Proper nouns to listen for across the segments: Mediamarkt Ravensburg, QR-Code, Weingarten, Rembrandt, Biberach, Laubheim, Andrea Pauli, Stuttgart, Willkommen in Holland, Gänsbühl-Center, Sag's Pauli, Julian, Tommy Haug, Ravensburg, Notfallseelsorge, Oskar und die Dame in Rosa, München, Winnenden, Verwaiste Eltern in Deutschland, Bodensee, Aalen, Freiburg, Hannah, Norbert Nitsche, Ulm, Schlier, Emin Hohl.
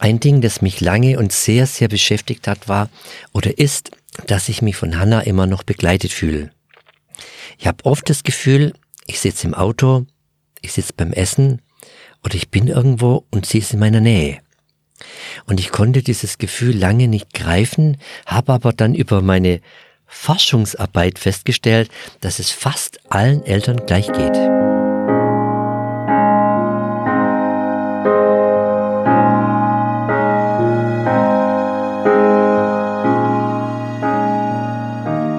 Ein Ding, das mich lange und sehr, sehr beschäftigt hat, war oder ist, dass ich mich von Hannah immer noch begleitet fühle. Ich habe oft das Gefühl, ich sitze im Auto, ich sitze beim Essen oder ich bin irgendwo und sie ist in meiner Nähe. Und ich konnte dieses Gefühl lange nicht greifen, habe aber dann über meine Forschungsarbeit festgestellt, dass es fast allen Eltern gleich geht.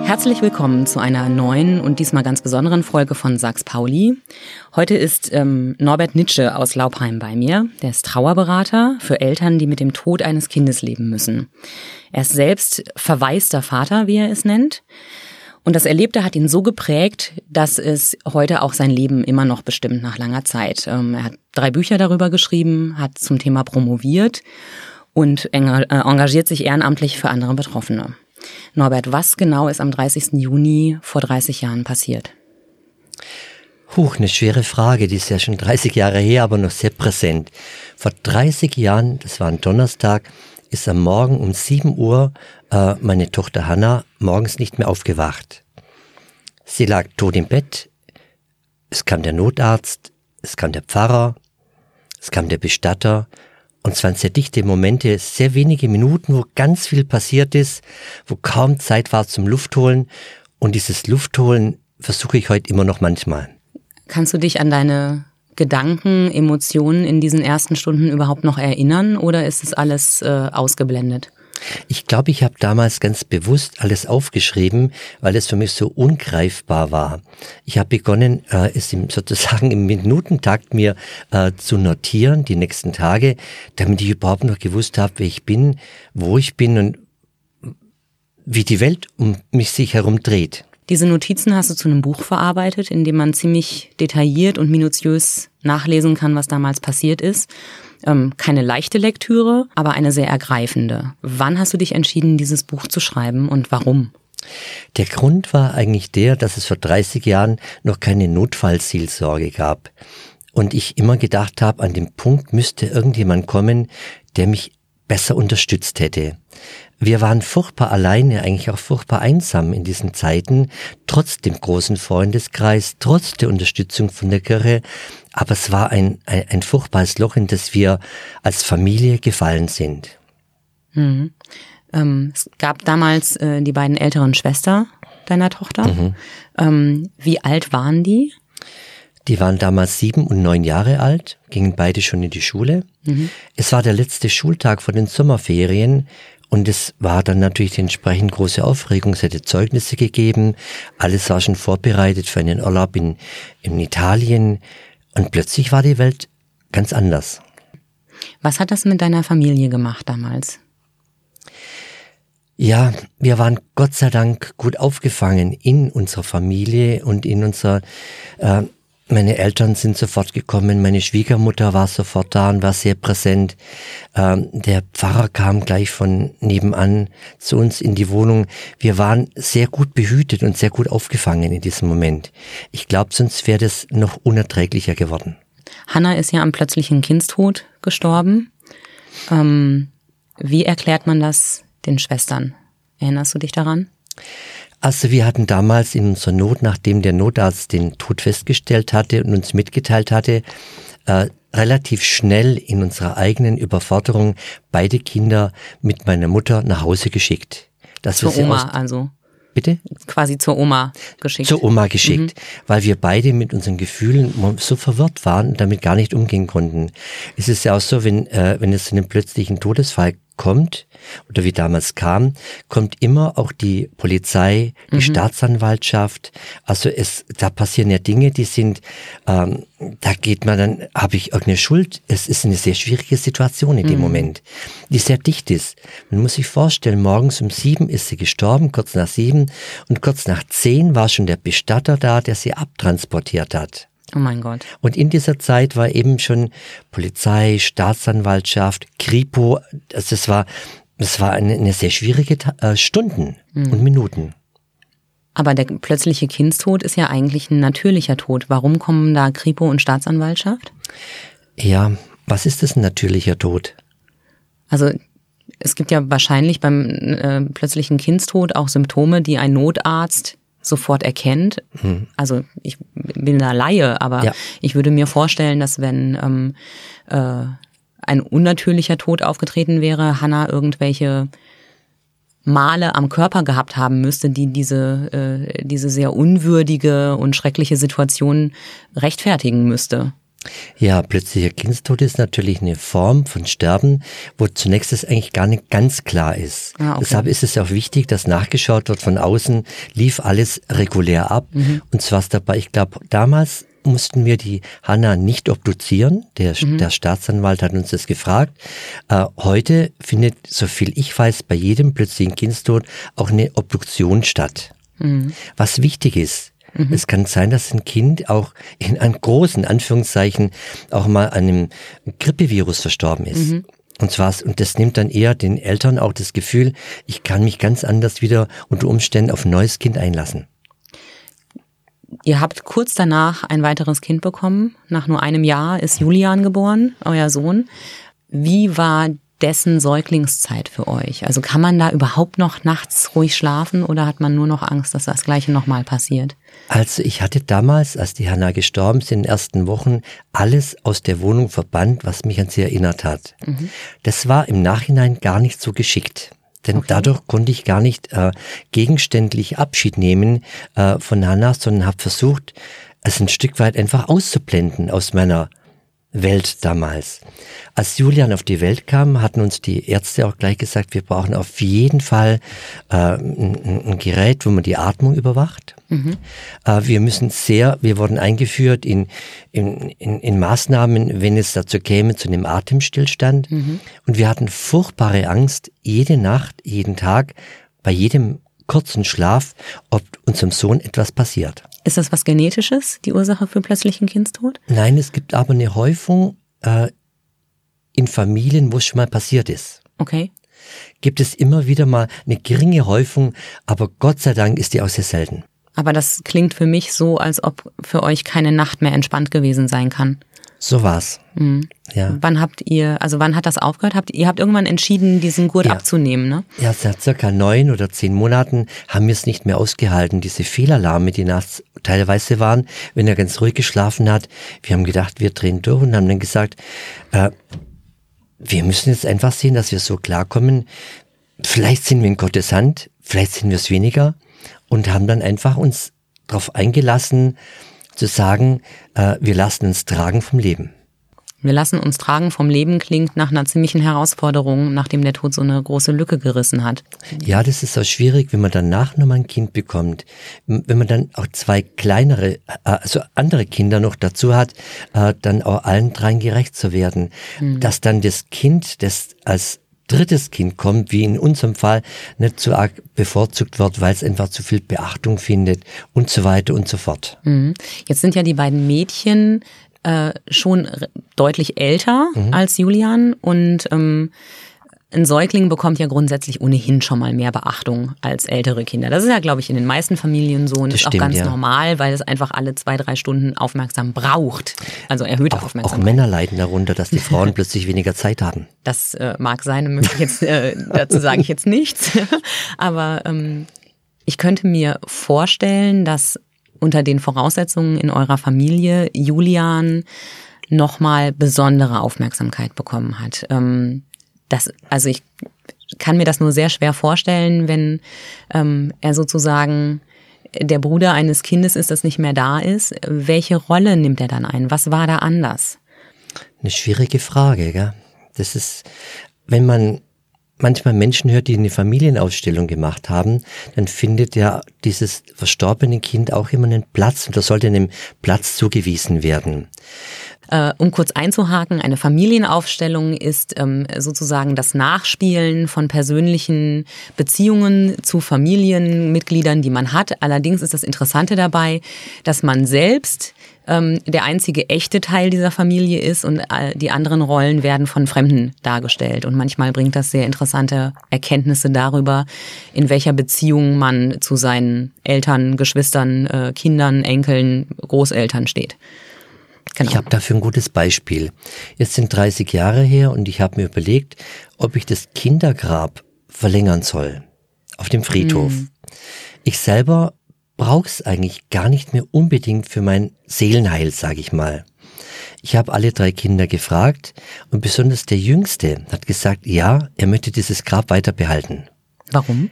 Herzlich willkommen zu einer neuen und diesmal ganz besonderen Folge von Sag's Pauli. Heute ist Norbert Nitsche aus Laubheim bei mir. Der ist Trauerberater für Eltern, die mit dem Tod eines Kindes leben müssen. Er ist selbst verwaister Vater, wie er es nennt. Und das Erlebte hat ihn so geprägt, dass es heute auch sein Leben immer noch bestimmt nach langer Zeit. Er hat 3 Bücher darüber geschrieben, hat zum Thema promoviert und engagiert sich ehrenamtlich für andere Betroffene. Norbert, was genau ist am 30. Juni vor 30 Jahren passiert? Eine schwere Frage, die ist ja schon 30 Jahre her, aber noch sehr präsent. Vor 30 Jahren, das war ein Donnerstag, ist am Morgen um 7 Uhr meine Tochter Hannah morgens nicht mehr aufgewacht. Sie lag tot im Bett, es kam der Notarzt, es kam der Pfarrer, es kam der Bestatter. Und es waren sehr dichte Momente, sehr wenige Minuten, wo ganz viel passiert ist, wo kaum Zeit war zum Luftholen. Und dieses Luftholen versuche ich heute immer noch manchmal. Kannst du dich an deine Gedanken, Emotionen in diesen ersten Stunden überhaupt noch erinnern oder ist es alles ausgeblendet? Ich glaube, ich habe damals ganz bewusst alles aufgeschrieben, weil es für mich so ungreifbar war. Ich habe begonnen, es sozusagen im Minutentakt mir zu notieren, die nächsten Tage, damit ich überhaupt noch gewusst habe, wer ich bin, wo ich bin und wie die Welt um mich sich herum dreht. Diese Notizen hast du zu einem Buch verarbeitet, in dem man ziemlich detailliert und minutiös nachlesen kann, was damals passiert ist. Keine leichte Lektüre, aber eine sehr ergreifende. Wann hast du dich entschieden, dieses Buch zu schreiben und warum? Der Grund war eigentlich der, dass es vor 30 Jahren noch keine Notfallseelsorge gab. Und ich immer gedacht habe, an dem Punkt müsste irgendjemand kommen, der mich besser unterstützt hätte. Wir waren furchtbar alleine, eigentlich auch furchtbar einsam in diesen Zeiten, trotz dem großen Freundeskreis, trotz der Unterstützung von der Kirche. Aber es war ein furchtbares Loch, in das wir als Familie gefallen sind. Mhm. Es gab damals die beiden älteren Schwestern deiner Tochter. Mhm. Wie alt waren die? Die waren damals 7 und 9 Jahre alt, gingen beide schon in die Schule. Mhm. Es war der letzte Schultag vor den Sommerferien. Und es war dann natürlich entsprechend große Aufregung. Es hätte Zeugnisse gegeben. Alles war schon vorbereitet für einen Urlaub in Italien. Und plötzlich war die Welt ganz anders. Was hat das mit deiner Familie gemacht damals? Ja, wir waren Gott sei Dank gut aufgefangen in unserer Familie und in unserer... meine Eltern sind sofort gekommen, meine Schwiegermutter war sofort da und war sehr präsent. Der Pfarrer kam gleich von nebenan zu uns in die Wohnung. Wir waren sehr gut behütet und sehr gut aufgefangen in diesem Moment. Ich glaube, sonst wäre das noch unerträglicher geworden. Hannah ist ja am plötzlichen Kindstod gestorben. Wie erklärt man das den Schwestern? Erinnerst du dich daran? Also wir hatten damals in unserer Not, nachdem der Notarzt den Tod festgestellt hatte und uns mitgeteilt hatte, relativ schnell in unserer eigenen Überforderung beide Kinder mit meiner Mutter nach Hause geschickt. Zur Oma also? Bitte? Quasi zur Oma geschickt. Zur Oma geschickt, weil wir beide mit unseren Gefühlen so verwirrt waren und damit gar nicht umgehen konnten. Es ist ja auch so, wenn es zu einem plötzlichen Todesfall kommt, oder wie damals kam, kommt immer auch die Polizei, die Staatsanwaltschaft. Also da passieren ja Dinge, die sind, da geht man dann, habe ich irgendeine Schuld? Es ist eine sehr schwierige Situation in dem Moment, die sehr dicht ist. Man muss sich vorstellen, morgens um 7 ist sie gestorben, kurz nach 7 und kurz nach 10 war schon der Bestatter da, der sie abtransportiert hat. Oh mein Gott. Und in dieser Zeit war eben schon Polizei, Staatsanwaltschaft, Kripo. Also es war eine sehr schwierige Stunden und Minuten. Aber der plötzliche Kindstod ist ja eigentlich ein natürlicher Tod. Warum kommen da Kripo und Staatsanwaltschaft? Ja, was ist das, ein natürlicher Tod? Also es gibt ja wahrscheinlich beim plötzlichen Kindstod auch Symptome, die ein Notarzt sofort erkennt. Mhm. Also ich bin da Laie, aber ich würde mir vorstellen, dass wenn ein unnatürlicher Tod aufgetreten wäre, Hannah irgendwelche Male am Körper gehabt haben müsste, die diese sehr unwürdige und schreckliche Situation rechtfertigen müsste. Ja, plötzlicher Kindstod ist natürlich eine Form von Sterben, wo zunächst es eigentlich gar nicht ganz klar ist. Ah, okay. Deshalb ist es auch wichtig, dass nachgeschaut wird von außen, lief alles regulär ab. Mhm. Und zwar ist dabei, ich glaube, damals mussten wir die Hannah nicht obduzieren. Der Staatsanwalt hat uns das gefragt. Heute findet, soviel ich weiß, bei jedem plötzlichen Kindstod auch eine Obduktion statt. Mhm. Was wichtig ist. Mhm. Es kann sein, dass ein Kind auch in einem großen Anführungszeichen auch mal an einem Grippevirus verstorben ist. Mhm. Und das nimmt dann eher den Eltern auch das Gefühl, ich kann mich ganz anders wieder unter Umständen auf ein neues Kind einlassen. Ihr habt kurz danach ein weiteres Kind bekommen. Nach nur einem Jahr ist Julian geboren, euer Sohn. Wie war dessen Säuglingszeit für euch? Also kann man da überhaupt noch nachts ruhig schlafen oder hat man nur noch Angst, dass das Gleiche nochmal passiert? Also ich hatte damals, als die Hannah gestorben ist, in den ersten Wochen alles aus der Wohnung verbannt, was mich an sie erinnert hat. Mhm. Das war im Nachhinein gar nicht so geschickt. Denn dadurch konnte ich gar nicht gegenständlich Abschied nehmen von Hannah, sondern habe versucht, es ein Stück weit einfach auszublenden aus meiner Welt damals. Als Julian auf die Welt kam, hatten uns die Ärzte auch gleich gesagt, wir brauchen auf jeden Fall ein Gerät, wo man die Atmung überwacht. Mhm. Wir wurden eingeführt in Maßnahmen, wenn es dazu käme, zu einem Atemstillstand. Mhm. Und wir hatten furchtbare Angst, jede Nacht, jeden Tag, bei jedem kurzen Schlaf, ob unserem Sohn etwas passiert. Ist das was Genetisches, die Ursache für plötzlichen Kindstod? Nein, es gibt aber eine Häufung in Familien, wo es schon mal passiert ist. Okay. Gibt es immer wieder mal eine geringe Häufung, aber Gott sei Dank ist die auch sehr selten. Aber das klingt für mich so, als ob für euch keine Nacht mehr entspannt gewesen sein kann. So war's. Mhm. Ja. Wann hat das aufgehört? Ihr habt irgendwann entschieden, diesen Gurt abzunehmen, ne? Ja, seit circa 9 oder 10 Monaten haben wir es nicht mehr ausgehalten. Diese Fehlalarme, die nachts teilweise waren, wenn er ganz ruhig geschlafen hat. Wir haben gedacht, wir drehen durch und haben dann gesagt, wir müssen jetzt einfach sehen, dass wir so klarkommen. Vielleicht sind wir in Gottes Hand, vielleicht sind wir es weniger und haben dann einfach uns darauf eingelassen, zu sagen, wir lassen uns tragen vom Leben. Wir lassen uns tragen vom Leben klingt nach einer ziemlichen Herausforderung, nachdem der Tod so eine große Lücke gerissen hat. Ja, das ist auch schwierig, wenn man danach nochmal ein Kind bekommt. Wenn man dann auch 2 kleinere, also andere Kinder noch dazu hat, dann auch allen dreien gerecht zu werden. Mhm. Dass dann das Kind, das als drittes Kind kommt, wie in unserem Fall, nicht so arg bevorzugt wird, weil es einfach zu viel Beachtung findet und so weiter und so fort. Jetzt sind ja die beiden Mädchen schon deutlich älter als Julian und ein Säugling bekommt ja grundsätzlich ohnehin schon mal mehr Beachtung als ältere Kinder. Das ist ja, glaube ich, in den meisten Familien so und das ist stimmt, auch ganz normal, weil es einfach alle 2-3 Stunden aufmerksam braucht. Also erhöhte Aufmerksamkeit. Auch Männer leiden darunter, dass die Frauen plötzlich weniger Zeit haben. Das mag sein, möchte ich jetzt, dazu sage ich jetzt nichts. Aber ich könnte mir vorstellen, dass unter den Voraussetzungen in eurer Familie Julian nochmal besondere Aufmerksamkeit bekommen hat. Also ich kann mir das nur sehr schwer vorstellen, wenn er sozusagen der Bruder eines Kindes ist, das nicht mehr da ist. Welche Rolle nimmt er dann ein? Was war da anders? Eine schwierige Frage, gell? Das ist, wenn man manchmal Menschen hört, die eine Familienausstellung gemacht haben, dann findet ja dieses verstorbene Kind auch immer einen Platz und das sollte einem Platz zugewiesen werden. Um kurz einzuhaken, eine Familienaufstellung ist sozusagen das Nachspielen von persönlichen Beziehungen zu Familienmitgliedern, die man hat. Allerdings ist das Interessante dabei, dass man selbst der einzige echte Teil dieser Familie ist und die anderen Rollen werden von Fremden dargestellt. Und manchmal bringt das sehr interessante Erkenntnisse darüber, in welcher Beziehung man zu seinen Eltern, Geschwistern, Kindern, Enkeln, Großeltern steht. Genau. Ich habe dafür ein gutes Beispiel. Jetzt sind 30 Jahre her und ich habe mir überlegt, ob ich das Kindergrab verlängern soll auf dem Friedhof. Mhm. Ich selber brauche es eigentlich gar nicht mehr unbedingt für mein Seelenheil, sage ich mal. Ich habe alle drei Kinder gefragt und besonders der Jüngste hat gesagt, ja, er möchte dieses Grab weiter behalten. Warum?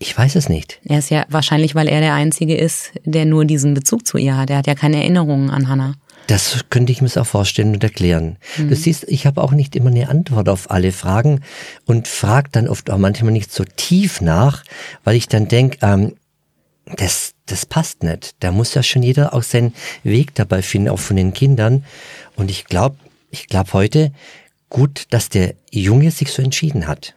Ich weiß es nicht. Er ist ja wahrscheinlich, weil er der Einzige ist, der nur diesen Bezug zu ihr hat. Er hat ja keine Erinnerungen an Hannah. Das könnte ich mir auch vorstellen und erklären. Mhm. Du siehst, ich habe auch nicht immer eine Antwort auf alle Fragen und frage dann oft auch manchmal nicht so tief nach, weil ich dann denke, das passt nicht. Da muss ja schon jeder auch seinen Weg dabei finden, auch von den Kindern. Und ich glaube heute gut, dass der Junge sich so entschieden hat.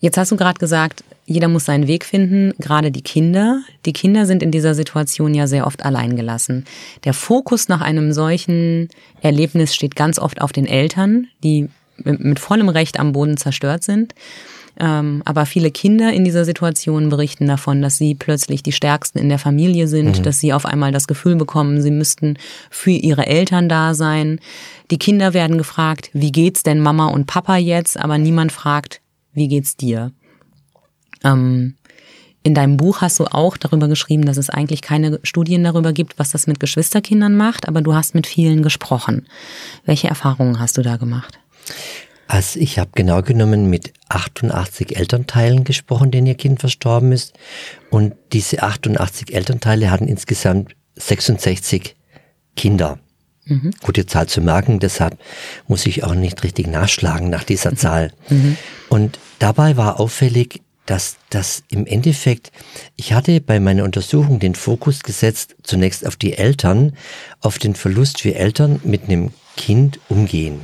Jetzt hast du gerade gesagt, jeder muss seinen Weg finden, gerade die Kinder. Die Kinder sind in dieser Situation ja sehr oft alleingelassen. Der Fokus nach einem solchen Erlebnis steht ganz oft auf den Eltern, die mit vollem Recht am Boden zerstört sind. Aber viele Kinder in dieser Situation berichten davon, dass sie plötzlich die Stärksten in der Familie sind, dass sie auf einmal das Gefühl bekommen, sie müssten für ihre Eltern da sein. Die Kinder werden gefragt, wie geht's denn Mama und Papa jetzt? Aber niemand fragt, wie geht's dir? In deinem Buch hast du auch darüber geschrieben, dass es eigentlich keine Studien darüber gibt, was das mit Geschwisterkindern macht, aber du hast mit vielen gesprochen. Welche Erfahrungen hast du da gemacht? Also ich habe genau genommen mit 88 Elternteilen gesprochen, denen ihr Kind verstorben ist. Und diese 88 Elternteile hatten insgesamt 66 Kinder. Mhm. Gute Zahl zu merken, deshalb muss ich auch nicht richtig nachschlagen nach dieser Zahl. Mhm. Und dabei war auffällig, dass das im Endeffekt, ich hatte bei meiner Untersuchung den Fokus gesetzt, zunächst auf die Eltern, auf den Verlust, wie Eltern mit einem Kind umgehen.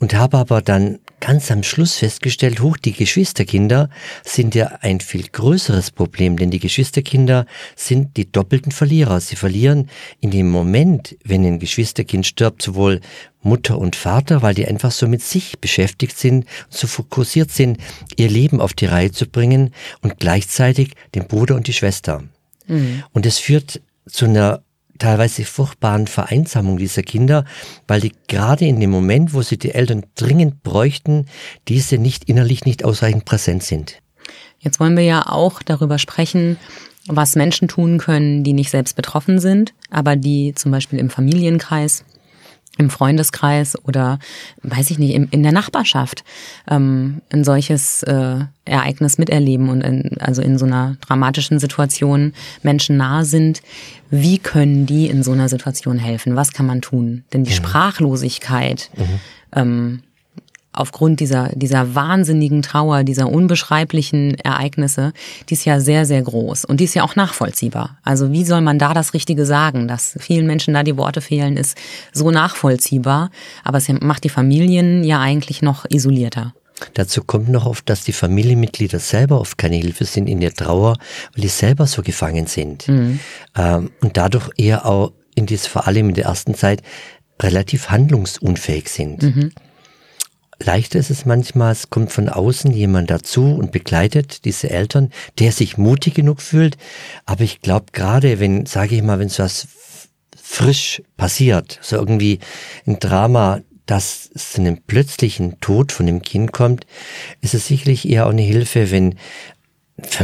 Und habe aber dann ganz am Schluss festgestellt, die Geschwisterkinder sind ja ein viel größeres Problem, denn die Geschwisterkinder sind die doppelten Verlierer. Sie verlieren in dem Moment, wenn ein Geschwisterkind stirbt, sowohl Mutter und Vater, weil die einfach so mit sich beschäftigt sind, so fokussiert sind, ihr Leben auf die Reihe zu bringen und gleichzeitig den Bruder und die Schwester. Mhm. Und das führt zu einer teilweise furchtbaren Vereinsamung dieser Kinder, weil die gerade in dem Moment, wo sie die Eltern dringend bräuchten, diese innerlich nicht ausreichend präsent sind. Jetzt wollen wir ja auch darüber sprechen, was Menschen tun können, die nicht selbst betroffen sind, aber die zum Beispiel im Familienkreis, im Freundeskreis oder, weiß ich nicht, in der Nachbarschaft ein solches Ereignis miterleben und in so einer dramatischen Situation Menschen nahe sind. Wie können die in so einer Situation helfen? Was kann man tun? Denn die Sprachlosigkeit aufgrund dieser wahnsinnigen Trauer, dieser unbeschreiblichen Ereignisse, die ist ja sehr, sehr groß und die ist ja auch nachvollziehbar. Also wie soll man da das Richtige sagen, dass vielen Menschen da die Worte fehlen, ist so nachvollziehbar, aber es macht die Familien ja eigentlich noch isolierter. Dazu kommt noch oft, dass die Familienmitglieder selber oft keine Hilfe sind in der Trauer, weil die selber so gefangen sind und dadurch eher auch vor allem in der ersten Zeit relativ handlungsunfähig sind. Mhm. Leichter ist es manchmal, es kommt von außen jemand dazu und begleitet diese Eltern, der sich mutig genug fühlt. Aber ich glaube, gerade wenn so was frisch passiert, so irgendwie ein Drama, dass es zu einem plötzlichen Tod von dem Kind kommt, ist es sicherlich eher auch eine Hilfe, wenn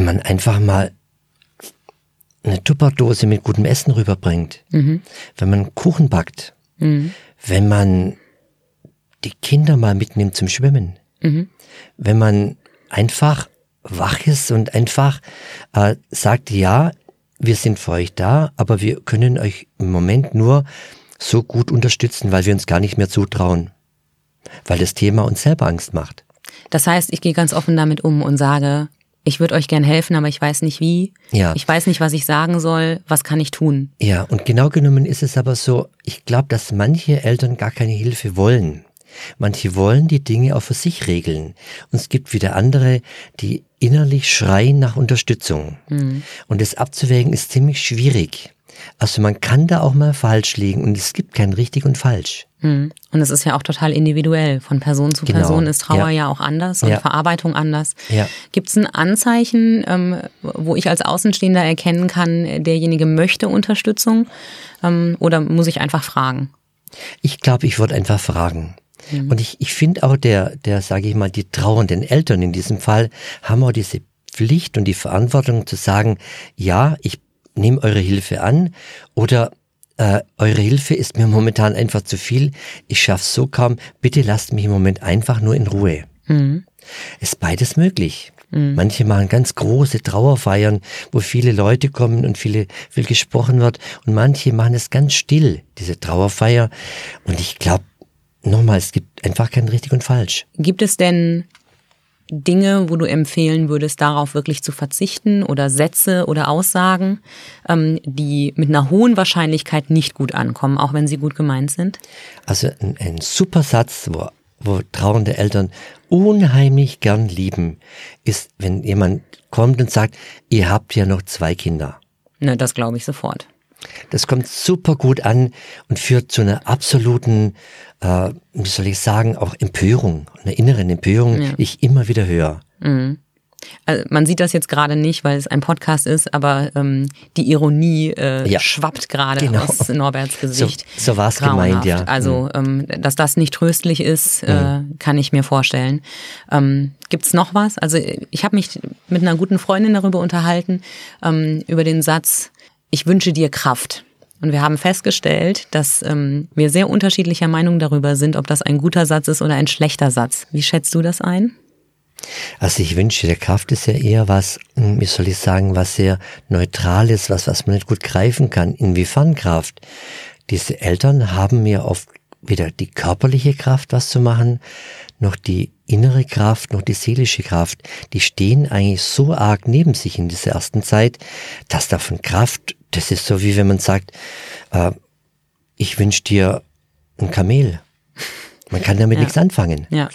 man einfach mal eine Tupperdose mit gutem Essen rüberbringt, wenn man Kuchen backt, wenn man die Kinder mal mitnimmt zum Schwimmen. Mhm. Wenn man einfach wach ist und einfach sagt, ja, wir sind für euch da, aber wir können euch im Moment nur so gut unterstützen, weil wir uns gar nicht mehr zutrauen. Weil das Thema uns selber Angst macht. Das heißt, ich gehe ganz offen damit um und sage, ich würde euch gern helfen, aber ich weiß nicht wie. Ja. Ich weiß nicht, was ich sagen soll. Was kann ich tun? Ja, und genau genommen ist es aber so, ich glaube, dass manche Eltern gar keine Hilfe wollen. Manche wollen die Dinge auch für sich regeln. Und es gibt wieder andere, die innerlich schreien nach Unterstützung. Mhm. Und das abzuwägen ist ziemlich schwierig. Also man kann da auch mal falsch liegen und es gibt kein richtig und falsch. Und es ist ja auch total individuell. Von Person zu Person ist Trauer ja auch anders und Verarbeitung anders. Ja. Gibt es ein Anzeichen, wo ich als Außenstehender erkennen kann, derjenige möchte Unterstützung oder muss ich einfach fragen? Ich glaube, ich würde einfach fragen. Mhm. Und ich finde auch, sage ich mal, die trauernden Eltern in diesem Fall haben auch diese Pflicht und die Verantwortung zu sagen, ja, ich nehme eure Hilfe an oder eure Hilfe ist mir momentan einfach zu viel, ich schaff's so kaum, bitte lasst mich im Moment einfach nur in Ruhe. Mhm. Ist beides möglich. Mhm. Manche machen ganz große Trauerfeiern, wo viele Leute kommen und viel gesprochen wird und manche machen es ganz still, diese Trauerfeier. Und ich glaube, nochmal, es gibt einfach kein richtig und falsch. Gibt es denn Dinge, wo du empfehlen würdest, darauf wirklich zu verzichten oder Sätze oder Aussagen, die mit einer hohen Wahrscheinlichkeit nicht gut ankommen, auch wenn sie gut gemeint sind? Also ein super Satz, wo trauernde Eltern unheimlich gern lieben, ist, wenn jemand kommt und sagt, ihr habt ja noch 2 Kinder. Na, das glaube ich sofort. Das kommt super gut an und führt zu einer absoluten, wie soll ich sagen, auch Empörung, einer inneren Empörung, die ich immer wieder höre. Mhm. Also man sieht das jetzt gerade nicht, weil es ein Podcast ist, aber die Ironie schwappt gerade aus Norberts Gesicht. So war es gemeint, ja. Also, dass das nicht tröstlich ist, kann ich mir vorstellen. Gibt's noch was? Also ich habe mich mit einer guten Freundin darüber unterhalten, über den Satz, ich wünsche dir Kraft. Und wir haben festgestellt, dass wir sehr unterschiedlicher Meinung darüber sind, ob das ein guter Satz ist oder ein schlechter Satz. Wie schätzt du das ein? Also ich wünsche dir Kraft ist ja eher was, wie soll ich sagen, was sehr neutral ist, was man nicht gut greifen kann. Inwiefern Kraft? Diese Eltern haben mir oft weder die körperliche Kraft, was zu machen, noch die innere Kraft, noch die seelische Kraft, die stehen eigentlich so arg neben sich in dieser ersten Zeit, dass davon Kraft, das ist so wie wenn man sagt, ich wünsche dir ein Kamel. Man kann damit nichts anfangen. Ja.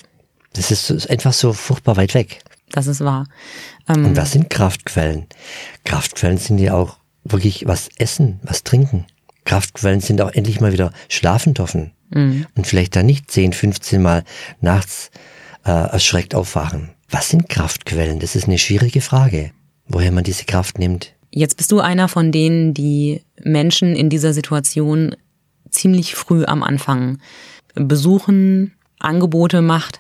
Das ist einfach so furchtbar weit weg. Das ist wahr. Und was sind Kraftquellen? Kraftquellen sind ja auch wirklich was essen, was trinken. Kraftquellen sind auch endlich mal wieder schlafen dürfen. Mhm. Und vielleicht dann nicht 10, 15 Mal nachts erschreckt aufwachen. Was sind Kraftquellen? Das ist eine schwierige Frage, woher man diese Kraft nimmt. Jetzt bist du einer von denen, die Menschen in dieser Situation ziemlich früh am Anfang besuchen, Angebote macht.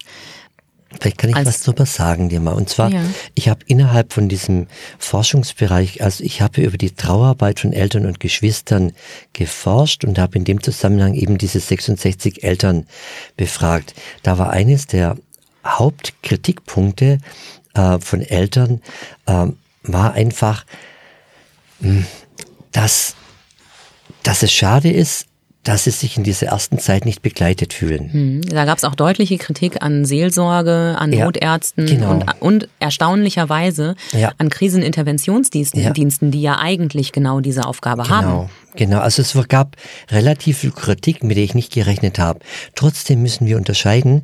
Vielleicht kann ich was drüber sagen dir mal. Und zwar, ich habe innerhalb von diesem Forschungsbereich, also ich habe über die Trauerarbeit von Eltern und Geschwistern geforscht und habe in dem Zusammenhang eben diese 66 Eltern befragt. Da war eines der Hauptkritikpunkte von Eltern, war einfach, dass es schade ist, dass sie sich in dieser ersten Zeit nicht begleitet fühlen. Da gab es auch deutliche Kritik an Seelsorge, an Notärzten und erstaunlicherweise an Kriseninterventionsdiensten, die ja eigentlich genau diese Aufgabe haben. Genau, also es gab relativ viel Kritik, mit der ich nicht gerechnet habe. Trotzdem müssen wir unterscheiden,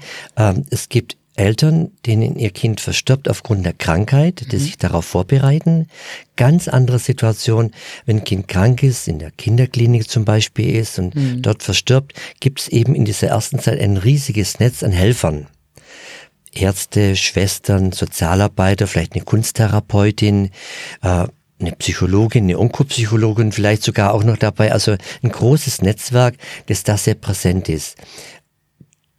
es gibt Eltern, denen ihr Kind verstirbt aufgrund der Krankheit, die sich darauf vorbereiten. Ganz andere Situation, wenn ein Kind krank ist, in der Kinderklinik zum Beispiel ist und dort verstirbt, gibt es eben in dieser ersten Zeit ein riesiges Netz an Helfern. Ärzte, Schwestern, Sozialarbeiter, vielleicht eine Kunsttherapeutin, eine Psychologin, eine Onkopsychologin vielleicht sogar auch noch dabei. Also ein großes Netzwerk, das da sehr präsent ist.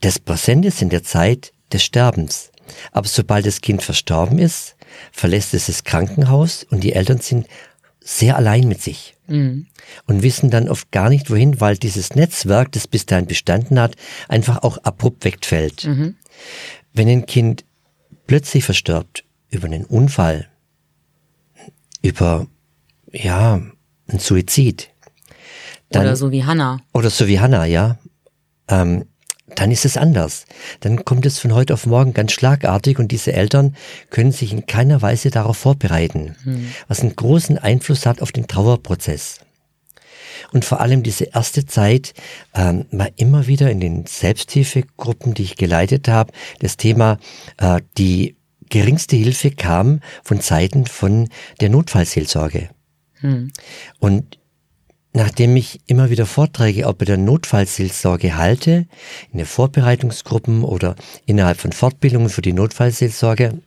Das Präsente ist in der Zeit des Sterbens. Aber sobald das Kind verstorben ist, verlässt es das Krankenhaus und die Eltern sind sehr allein mit sich und wissen dann oft gar nicht wohin, weil dieses Netzwerk, das bis dahin bestanden hat, einfach auch abrupt wegfällt. Mhm. Wenn ein Kind plötzlich verstirbt über einen Unfall, über einen Suizid. Dann, oder so wie Hannah, dann ist es anders. Dann kommt es von heute auf morgen ganz schlagartig und diese Eltern können sich in keiner Weise darauf vorbereiten, was einen großen Einfluss hat auf den Trauerprozess. Und vor allem diese erste Zeit war immer wieder in den Selbsthilfegruppen, die ich geleitet habe, das Thema, die geringste Hilfe kam von Seiten von der Notfallseelsorge. Hm. Und nachdem ich immer wieder Vorträge auch bei der Notfallseelsorge halte, in den Vorbereitungsgruppen oder innerhalb von Fortbildungen für die Notfallseelsorge,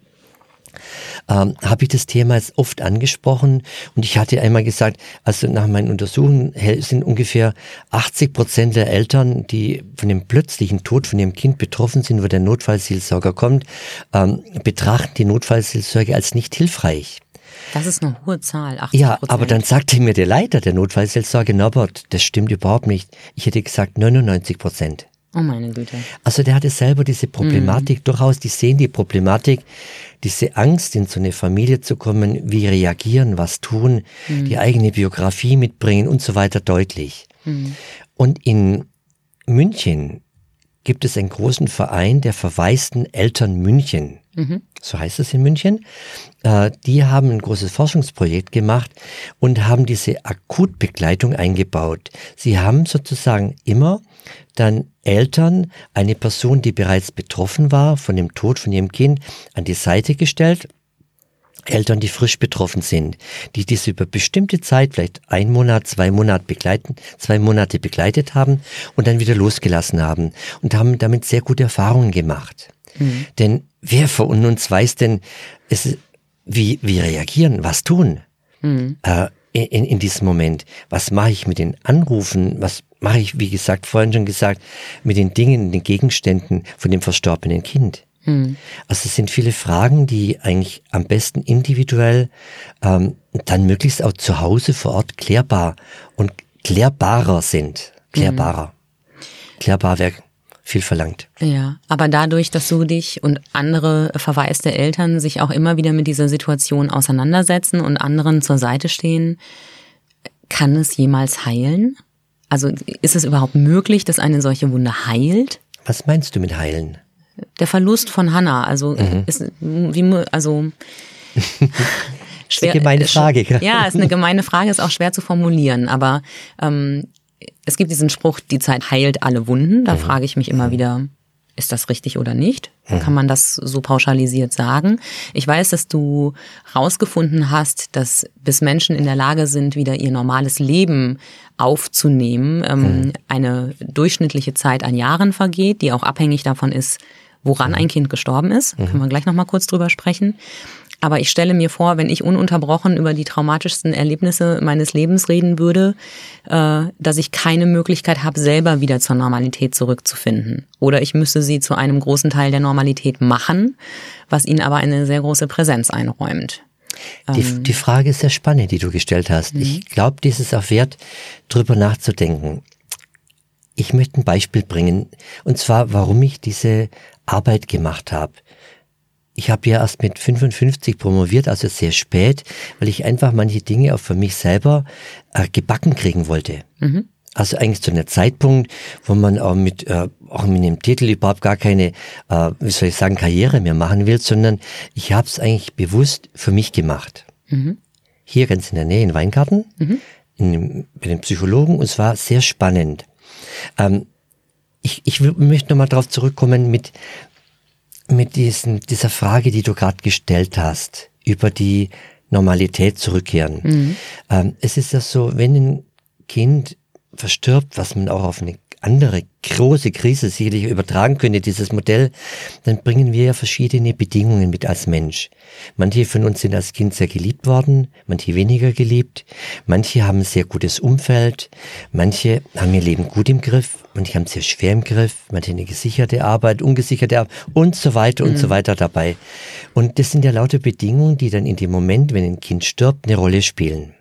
habe ich das Thema jetzt oft angesprochen und ich hatte einmal gesagt, also nach meinen Untersuchungen sind ungefähr 80% der Eltern, die von dem plötzlichen Tod von ihrem Kind betroffen sind, wo der Notfallseelsorger kommt, betrachten die Notfallseelsorge als nicht hilfreich. Das ist eine hohe Zahl, 80%. Ja, aber dann sagte mir der Leiter der Notfallseelsorge, Norbert, das stimmt überhaupt nicht. Ich hätte gesagt 99%. Oh meine Güte. Also der hatte selber diese Problematik durchaus, die sehen die Problematik, diese Angst in so eine Familie zu kommen, wie reagieren, was tun, die eigene Biografie mitbringen und so weiter deutlich. Und in München gibt es einen großen Verein der Verwaisten Eltern München. So heißt es in München. Die haben ein großes Forschungsprojekt gemacht und haben diese Akutbegleitung eingebaut. Sie haben sozusagen immer dann Eltern, eine Person, die bereits betroffen war von dem Tod von ihrem Kind, an die Seite gestellt. Eltern, die frisch betroffen sind, die dies über bestimmte Zeit, vielleicht 1 Monat, 2 Monate begleiten, 2 Monate begleitet haben und dann wieder losgelassen haben und haben damit sehr gute Erfahrungen gemacht. Denn wer von uns weiß denn, wie reagieren, was tun in diesem Moment? Was mache ich mit den Anrufen? Was mache ich, wie gesagt, vorhin schon gesagt, mit den Dingen, den Gegenständen von dem verstorbenen Kind? Also es sind viele Fragen, die eigentlich am besten individuell, dann möglichst auch zu Hause vor Ort klärbar und klärbarer sind. Klärbarer. Klärbar wäre viel verlangt. Ja, aber dadurch, dass du dich und andere verwaiste Eltern sich auch immer wieder mit dieser Situation auseinandersetzen und anderen zur Seite stehen, kann es jemals heilen? Also ist es überhaupt möglich, dass eine solche Wunde heilt? Was meinst du mit heilen? Der Verlust von Hannah, also ist wie, also schwer, ist eine gemeine Frage. Ja, ist eine gemeine Frage, ist auch schwer zu formulieren, aber es gibt diesen Spruch, die Zeit heilt alle Wunden. Da frage ich mich immer wieder, ist das richtig oder nicht? Kann man das so pauschalisiert sagen? Ich weiß, dass du rausgefunden hast, dass bis Menschen in der Lage sind, wieder ihr normales Leben aufzunehmen, eine durchschnittliche Zeit an Jahren vergeht, die auch abhängig davon ist, woran ein Kind gestorben ist. Können wir gleich nochmal kurz drüber sprechen. Aber ich stelle mir vor, wenn ich ununterbrochen über die traumatischsten Erlebnisse meines Lebens reden würde, dass ich keine Möglichkeit habe, selber wieder zur Normalität zurückzufinden. Oder ich müsste sie zu einem großen Teil der Normalität machen, was ihnen aber eine sehr große Präsenz einräumt. Die Frage ist sehr spannend, die du gestellt hast. Ich glaube, dies ist auch wert, drüber nachzudenken. Ich möchte ein Beispiel bringen, und zwar, warum ich diese Arbeit gemacht habe. Ich habe ja erst mit 55 promoviert, also sehr spät, weil ich einfach manche Dinge auch für mich selber gebacken kriegen wollte. Also eigentlich zu einem Zeitpunkt, wo man auch mit dem Titel überhaupt gar keine, Karriere mehr machen will, sondern ich habe es eigentlich bewusst für mich gemacht. Hier ganz in der Nähe in Weingarten, bei dem Psychologen, und es war sehr spannend. Ich möchte nochmal drauf zurückkommen mit dieser Frage, die du gerade gestellt hast, über die Normalität zurückkehren. Es ist ja so, wenn ein Kind verstirbt, was man auch auf eine andere große Krise sicherlich übertragen könnte, dieses Modell, dann bringen wir ja verschiedene Bedingungen mit als Mensch. Manche von uns sind als Kind sehr geliebt worden, manche weniger geliebt, manche haben ein sehr gutes Umfeld, manche haben ihr Leben gut im Griff, manche haben es sehr schwer im Griff, manche eine gesicherte Arbeit, ungesicherte Arbeit und so weiter und so weiter dabei. Und das sind ja lauter Bedingungen, die dann in dem Moment, wenn ein Kind stirbt, eine Rolle spielen.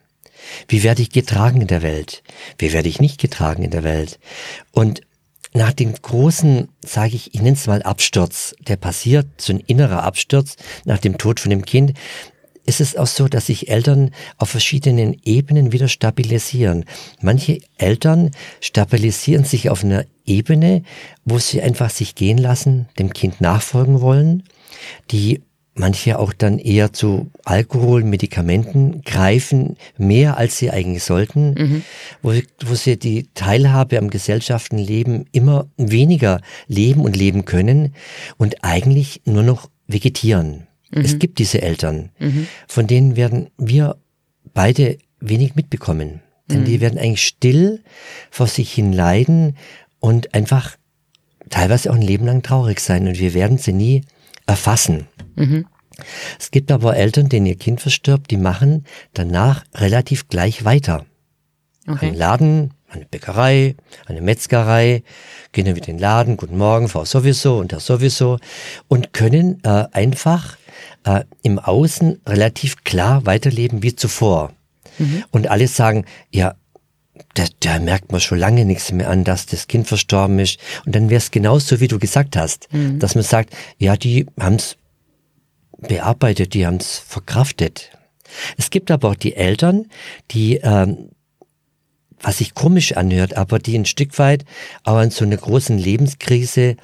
Wie werde ich getragen in der Welt? Wie werde ich nicht getragen in der Welt? Und nach dem großen, sage ich, ich nenne es mal Absturz, der passiert, so ein innerer Absturz nach dem Tod von dem Kind, ist es auch so, dass sich Eltern auf verschiedenen Ebenen wieder stabilisieren. Manche Eltern stabilisieren sich auf einer Ebene, wo sie einfach sich gehen lassen, dem Kind nachfolgen wollen, die manche auch dann eher zu Alkohol, Medikamenten greifen, mehr als sie eigentlich sollten, wo sie die Teilhabe am Gesellschaftenleben immer weniger leben und leben können und eigentlich nur noch vegetieren. Es gibt diese Eltern, von denen werden wir beide wenig mitbekommen. Denn die werden eigentlich still vor sich hin leiden und einfach teilweise auch ein Leben lang traurig sein. Und wir werden sie nie erfassen. Es gibt aber Eltern, denen ihr Kind verstirbt, die machen danach relativ gleich weiter. Okay. Einen Laden, eine Bäckerei, eine Metzgerei, gehen dann wieder in den Laden, guten Morgen, Frau sowieso und Herr sowieso, und können einfach im Außen relativ klar weiterleben wie zuvor. Und alle sagen, ja, da merkt man schon lange nichts mehr an, dass das Kind verstorben ist. Und dann wäre es genauso, wie du gesagt hast, dass man sagt, ja, die haben es bearbeitet, die haben es verkraftet. Es gibt aber auch die Eltern, die, was sich komisch anhört, aber die ein Stück weit auch an so einer großen Lebenskrise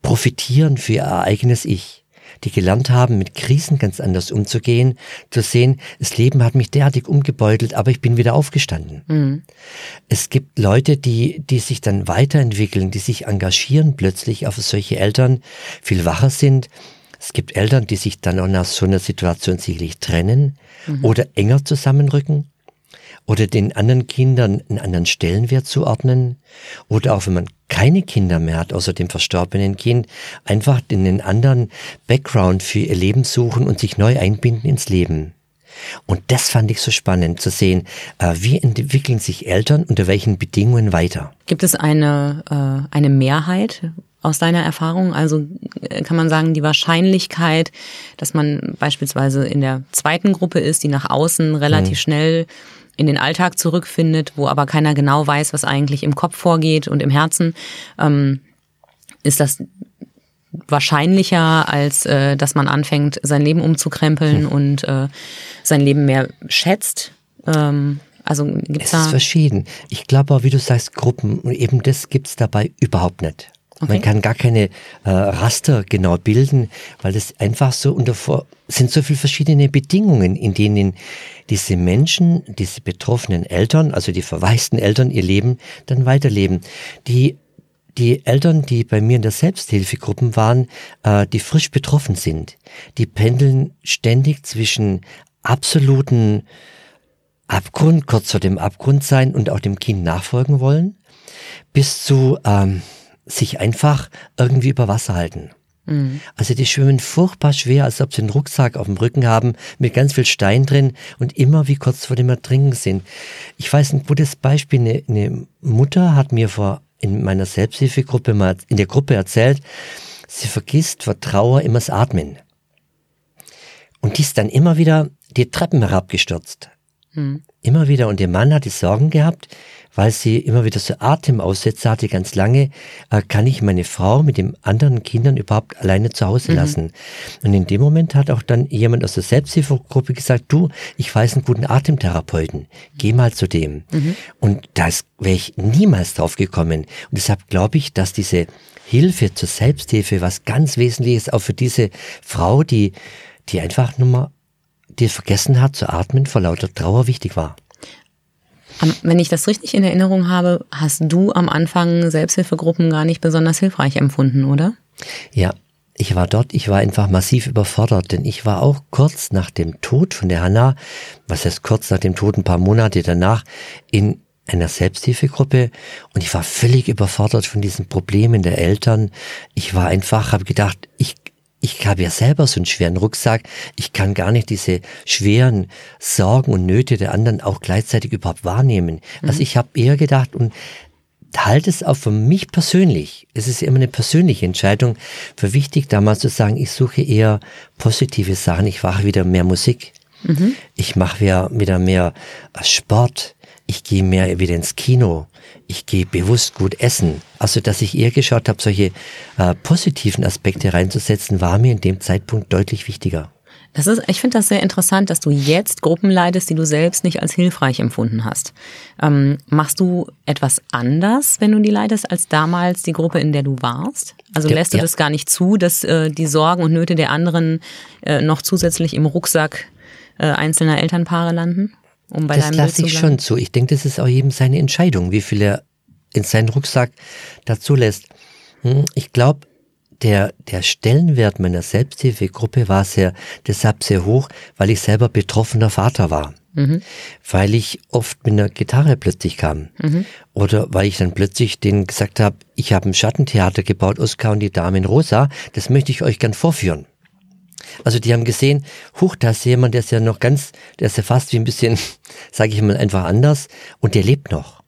profitieren für ihr eigenes Ich. Die gelernt haben, mit Krisen ganz anders umzugehen, zu sehen, das Leben hat mich derartig umgebeutelt, aber ich bin wieder aufgestanden. Es gibt Leute, die sich dann weiterentwickeln, die sich engagieren plötzlich, auf solche Eltern viel wacher sind. Es gibt Eltern, die sich dann auch nach so einer Situation sicherlich trennen oder enger zusammenrücken oder den anderen Kindern einen anderen Stellenwert zuordnen oder auch wenn man keine Kinder mehr hat, außer dem verstorbenen Kind, einfach einen anderen Background für ihr Leben suchen und sich neu einbinden ins Leben. Und das fand ich so spannend zu sehen, wie entwickeln sich Eltern unter welchen Bedingungen weiter. Gibt es eine Mehrheit aus deiner Erfahrung? Also kann man sagen, die Wahrscheinlichkeit, dass man beispielsweise in der zweiten Gruppe ist, die nach außen relativ schnell in den Alltag zurückfindet, wo aber keiner genau weiß, was eigentlich im Kopf vorgeht und im Herzen, ist das wahrscheinlicher, als dass man anfängt, sein Leben umzukrempeln und sein Leben mehr schätzt? Also gibt's da? Es ist verschieden. Ich glaube auch, wie du sagst, Gruppen, und eben das gibt's dabei überhaupt nicht. Okay. Man kann gar keine Raster genau bilden, weil es einfach so sind so viele verschiedene Bedingungen, in denen diese Menschen, diese betroffenen Eltern, also die verwaisten Eltern, ihr Leben dann weiterleben. Die Eltern, die bei mir in der Selbsthilfegruppen waren, die frisch betroffen sind, die pendeln ständig zwischen absoluten Abgrund, kurz vor dem Abgrund sein und auch dem Kind nachfolgen wollen, bis zu sich einfach irgendwie über Wasser halten. Also die schwimmen furchtbar schwer, als ob sie einen Rucksack auf dem Rücken haben, mit ganz viel Stein drin und immer wie kurz vor dem Ertrinken sind. Ich weiß ein gutes Beispiel, eine Mutter hat mir in meiner Selbsthilfegruppe mal in der Gruppe erzählt, sie vergisst vor Trauer immer das Atmen. Und die ist dann immer wieder die Treppen herabgestürzt. Immer wieder. Und der Mann hat die Sorgen gehabt, weil sie immer wieder so Atemaussetzer hatte, ganz lange, kann ich meine Frau mit den anderen Kindern überhaupt alleine zu Hause lassen? Und in dem Moment hat auch dann jemand aus der Selbsthilfegruppe gesagt, du, ich weiß einen guten Atemtherapeuten, geh mal zu dem. Und da wäre ich niemals drauf gekommen. Und deshalb glaube ich, dass diese Hilfe zur Selbsthilfe was ganz Wesentliches auch für diese Frau, die einfach nur mal, die vergessen hat zu atmen, vor lauter Trauer wichtig war. Wenn ich das richtig in Erinnerung habe, hast du am Anfang Selbsthilfegruppen gar nicht besonders hilfreich empfunden, oder? Ja, ich war dort, ich war einfach massiv überfordert, denn ich war auch kurz nach dem Tod von der Hannah, was heißt kurz nach dem Tod, ein paar Monate danach, in einer Selbsthilfegruppe und ich war völlig überfordert von diesen Problemen der Eltern. Ich war einfach, habe gedacht, ich habe ja selber so einen schweren Rucksack, ich kann gar nicht diese schweren Sorgen und Nöte der anderen auch gleichzeitig überhaupt wahrnehmen. Also ich habe eher gedacht und halte es auch für mich persönlich, es ist immer eine persönliche Entscheidung, für wichtig damals zu sagen, ich suche eher positive Sachen, ich mache wieder mehr Musik, ich mache wieder mehr Sport, ich gehe mehr wieder ins Kino, ich gehe bewusst gut essen. Also, dass ich eher geschaut habe, solche positiven Aspekte reinzusetzen, war mir in dem Zeitpunkt deutlich wichtiger. Ich finde das sehr interessant, dass du jetzt Gruppen leitest, die du selbst nicht als hilfreich empfunden hast. Machst du etwas anders, wenn du die leitest, als damals die Gruppe, in der du warst? Also lässt du das gar nicht zu, dass die Sorgen und Nöte der anderen noch zusätzlich im Rucksack einzelner Elternpaare landen? Um bei das lasse ich schon zu. Ich denke, das ist auch jedem seine Entscheidung, wie viel er in seinen Rucksack dazu lässt. Ich glaube, der Stellenwert meiner Selbsthilfegruppe war deshalb sehr hoch, weil ich selber betroffener Vater war. Mhm. Weil ich oft mit einer Gitarre plötzlich kam. Mhm. Oder weil ich dann plötzlich denen gesagt habe, ich habe ein Schattentheater gebaut, Oskar und die Dame in Rosa, das möchte ich euch gern vorführen. Also die haben gesehen, da ist jemand, der ist ja fast wie ein bisschen, sage ich mal, einfach anders und der lebt noch.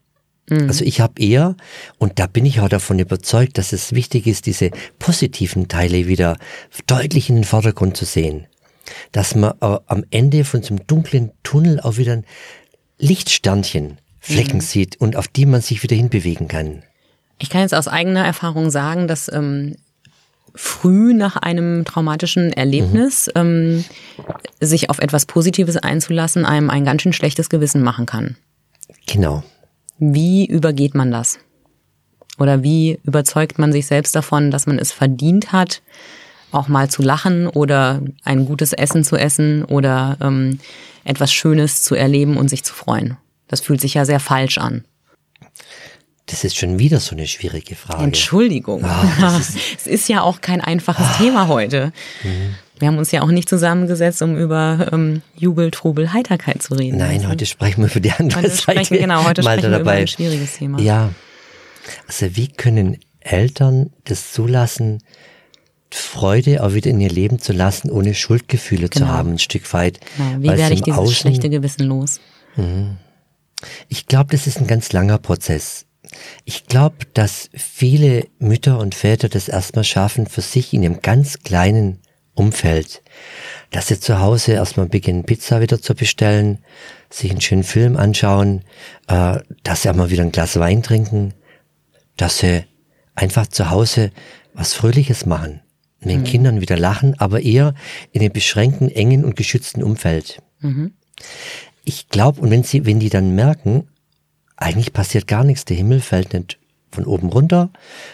Also ich habe eher, und da bin ich auch davon überzeugt, dass es wichtig ist, diese positiven Teile wieder deutlich in den Vordergrund zu sehen. Dass man am Ende von so einem dunklen Tunnel auch wieder ein Lichtsternchen, Flecken sieht und auf die man sich wieder hinbewegen kann. Ich kann jetzt aus eigener Erfahrung sagen, dass früh nach einem traumatischen Erlebnis sich auf etwas Positives einzulassen, einem ein ganz schön schlechtes Gewissen machen kann. Genau. Wie übergeht man das? Oder wie überzeugt man sich selbst davon, dass man es verdient hat, auch mal zu lachen oder ein gutes Essen zu essen oder etwas Schönes zu erleben und sich zu freuen? Das fühlt sich ja sehr falsch an. Das ist schon wieder so eine schwierige Frage. Entschuldigung. Es ist ja auch kein einfaches Thema heute. Mhm. Wir haben uns ja auch nicht zusammengesetzt, um über Jubel, Trubel, Heiterkeit zu reden. Nein, also, heute sprechen wir über die andere Seite. Genau, heute sprechen wir über ein schwieriges Thema. Ja, also wie können Eltern das zulassen, Freude auch wieder in ihr Leben zu lassen, ohne Schuldgefühle zu haben, ein Stück weit. Naja, wie werde ich dieses schlechte Gewissen los? Ich glaube, das ist ein ganz langer Prozess. Ich glaube, dass viele Mütter und Väter das erstmal schaffen, für sich in ihrem ganz kleinen Umfeld, dass sie zu Hause erstmal beginnen, Pizza wieder zu bestellen, sich einen schönen Film anschauen, dass sie auch mal wieder ein Glas Wein trinken, dass sie einfach zu Hause was Fröhliches machen, mit den Kindern wieder lachen, aber eher in einem beschränkten, engen und geschützten Umfeld. Mhm. Ich glaube, und wenn die dann merken, eigentlich passiert gar nichts, der Himmel fällt nicht von oben runter,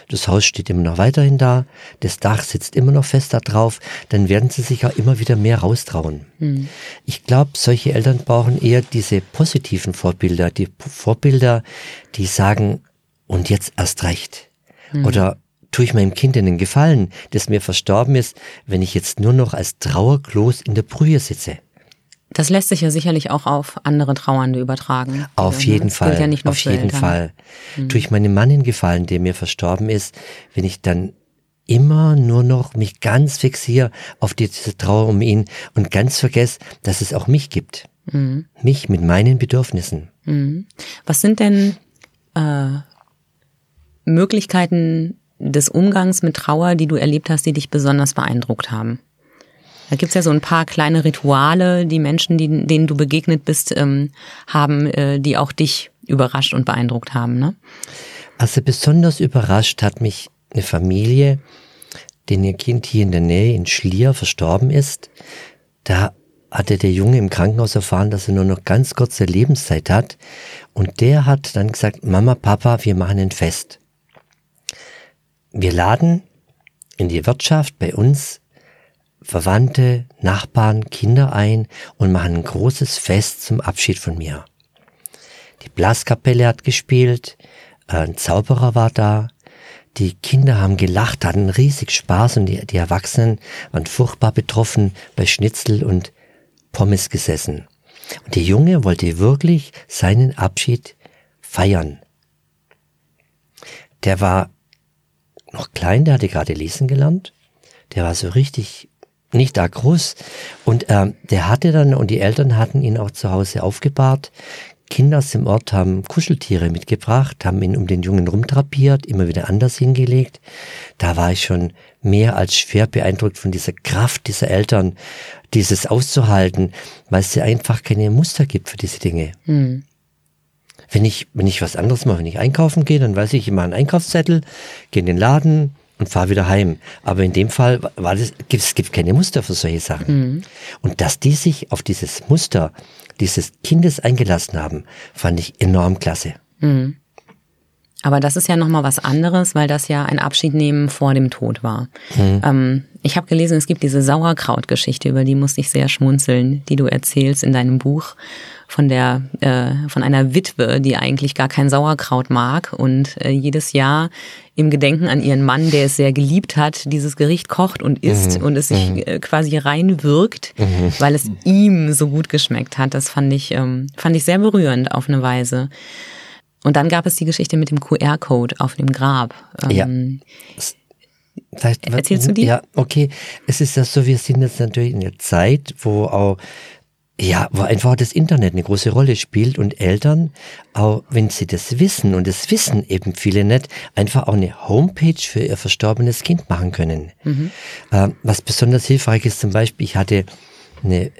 das Haus steht immer noch weiterhin da, das Dach sitzt immer noch fest da drauf, dann werden sie sich auch immer wieder mehr raustrauen. Mhm. Ich glaube, solche Eltern brauchen eher diese positiven Vorbilder, die Vorbilder, die sagen, und jetzt erst recht. Mhm. Oder tue ich meinem Kind einen Gefallen, das mir verstorben ist, wenn ich jetzt nur noch als Trauerklos in der Brühe sitze. Das lässt sich ja sicherlich auch auf andere Trauernde übertragen. Auf jeden Fall. Tue ich meinem Mann einen Gefallen, der mir verstorben ist, wenn ich dann immer nur noch mich ganz fixiere auf diese Trauer um ihn und ganz vergesse, dass es auch mich gibt. Mhm. Mich mit meinen Bedürfnissen. Mhm. Was sind denn Möglichkeiten des Umgangs mit Trauer, die du erlebt hast, die dich besonders beeindruckt haben? Da gibt's ja so ein paar kleine Rituale, die Menschen, denen du begegnet bist, haben, die auch dich überrascht und beeindruckt haben, ne? Also besonders überrascht hat mich eine Familie, denen ihr Kind hier in der Nähe in Schlier verstorben ist. Da hatte der Junge im Krankenhaus erfahren, dass er nur noch ganz kurze Lebenszeit hat. Und der hat dann gesagt, Mama, Papa, wir machen ein Fest. Wir laden in die Wirtschaft bei uns Verwandte, Nachbarn, Kinder ein und machen ein großes Fest zum Abschied von mir. Die Blaskapelle hat gespielt, ein Zauberer war da, die Kinder haben gelacht, hatten riesig Spaß und die Erwachsenen waren furchtbar betroffen, bei Schnitzel und Pommes gesessen. Und der Junge wollte wirklich seinen Abschied feiern. Der war noch klein, der hatte gerade lesen gelernt, der war so richtig nicht da groß. Und der hatte dann, und die Eltern hatten ihn auch zu Hause aufgebahrt. Kinder aus dem Ort haben Kuscheltiere mitgebracht, haben ihn um den Jungen rumdrapiert, immer wieder anders hingelegt. Da war ich schon mehr als schwer beeindruckt von dieser Kraft dieser Eltern, dieses auszuhalten, weil es ja einfach keine Muster gibt für diese Dinge. Mhm. Wenn ich was anderes mache, wenn ich einkaufen gehe, dann weiß ich immer einen Einkaufszettel, gehe in den Laden, und fahre wieder heim. Aber in dem Fall war das, es gibt keine Muster für solche Sachen. Mhm. Und dass die sich auf dieses Muster dieses Kindes eingelassen haben, fand ich enorm klasse. Mhm. Aber das ist ja nochmal was anderes, weil das ja ein Abschiednehmen vor dem Tod war. Mhm. Ich habe gelesen, es gibt diese Sauerkraut-Geschichte, über die musste ich sehr schmunzeln, die du erzählst in deinem Buch von einer Witwe, die eigentlich gar kein Sauerkraut mag und jedes Jahr im Gedenken an ihren Mann, der es sehr geliebt hat, dieses Gericht kocht und isst und es sich quasi reinwirkt, weil es ihm so gut geschmeckt hat. Das fand ich sehr berührend auf eine Weise. Und dann gab es die Geschichte mit dem QR-Code auf dem Grab. Erzählst du die? Ja, okay. Es ist das so, wir sind jetzt natürlich in der Zeit, wo einfach das Internet eine große Rolle spielt und Eltern, auch wenn sie das wissen, und das wissen eben viele nicht, einfach auch eine Homepage für ihr verstorbenes Kind machen können. Mhm. Was besonders hilfreich ist, zum Beispiel, ich hatte eine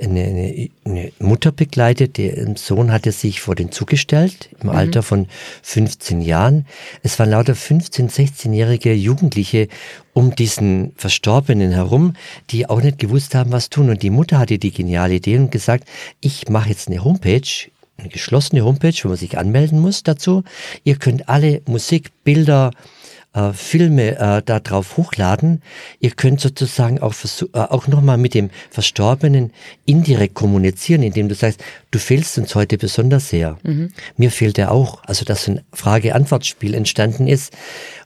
Mutter begleitet, der Sohn hatte sich vor den Zug gestellt, im Alter von 15 Jahren. Es waren lauter 15-, 16-jährige Jugendliche um diesen Verstorbenen herum, die auch nicht gewusst haben, was tun. Und die Mutter hatte die geniale Idee und gesagt, ich mache jetzt eine Homepage, eine geschlossene Homepage, wo man sich anmelden muss dazu. Ihr könnt alle Musik, Bilder, Filme da drauf hochladen. Ihr könnt sozusagen auch nochmal mit dem Verstorbenen indirekt kommunizieren, indem du sagst, du fehlst uns heute besonders sehr. Mhm. Mir fehlt er auch. Also dass so ein Frage-Antwort-Spiel entstanden ist.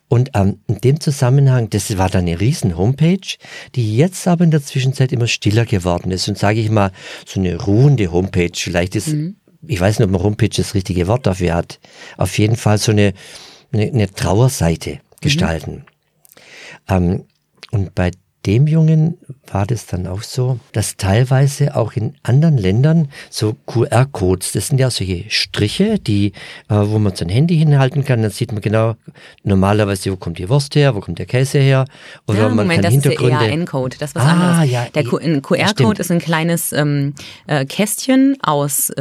Und in dem Zusammenhang, das war dann eine riesen Homepage, die jetzt aber in der Zwischenzeit immer stiller geworden ist. Und sage ich mal, so eine ruhende Homepage. Vielleicht ist, ich weiß nicht, ob man Homepage das richtige Wort dafür hat. Auf jeden Fall so eine Trauerseite gestalten. Mhm. Und bei dem Jungen war das dann auch so, dass teilweise auch in anderen Ländern so QR-Codes, das sind ja solche Striche, die, wo man sein Handy hinhalten kann, dann sieht man genau normalerweise, wo kommt die Wurst her, wo kommt der Käse her, oder man kann Hintergründe. Das ist der EAN-Code, das ist was anderes. Ja, der QR-Code ist ein kleines Kästchen aus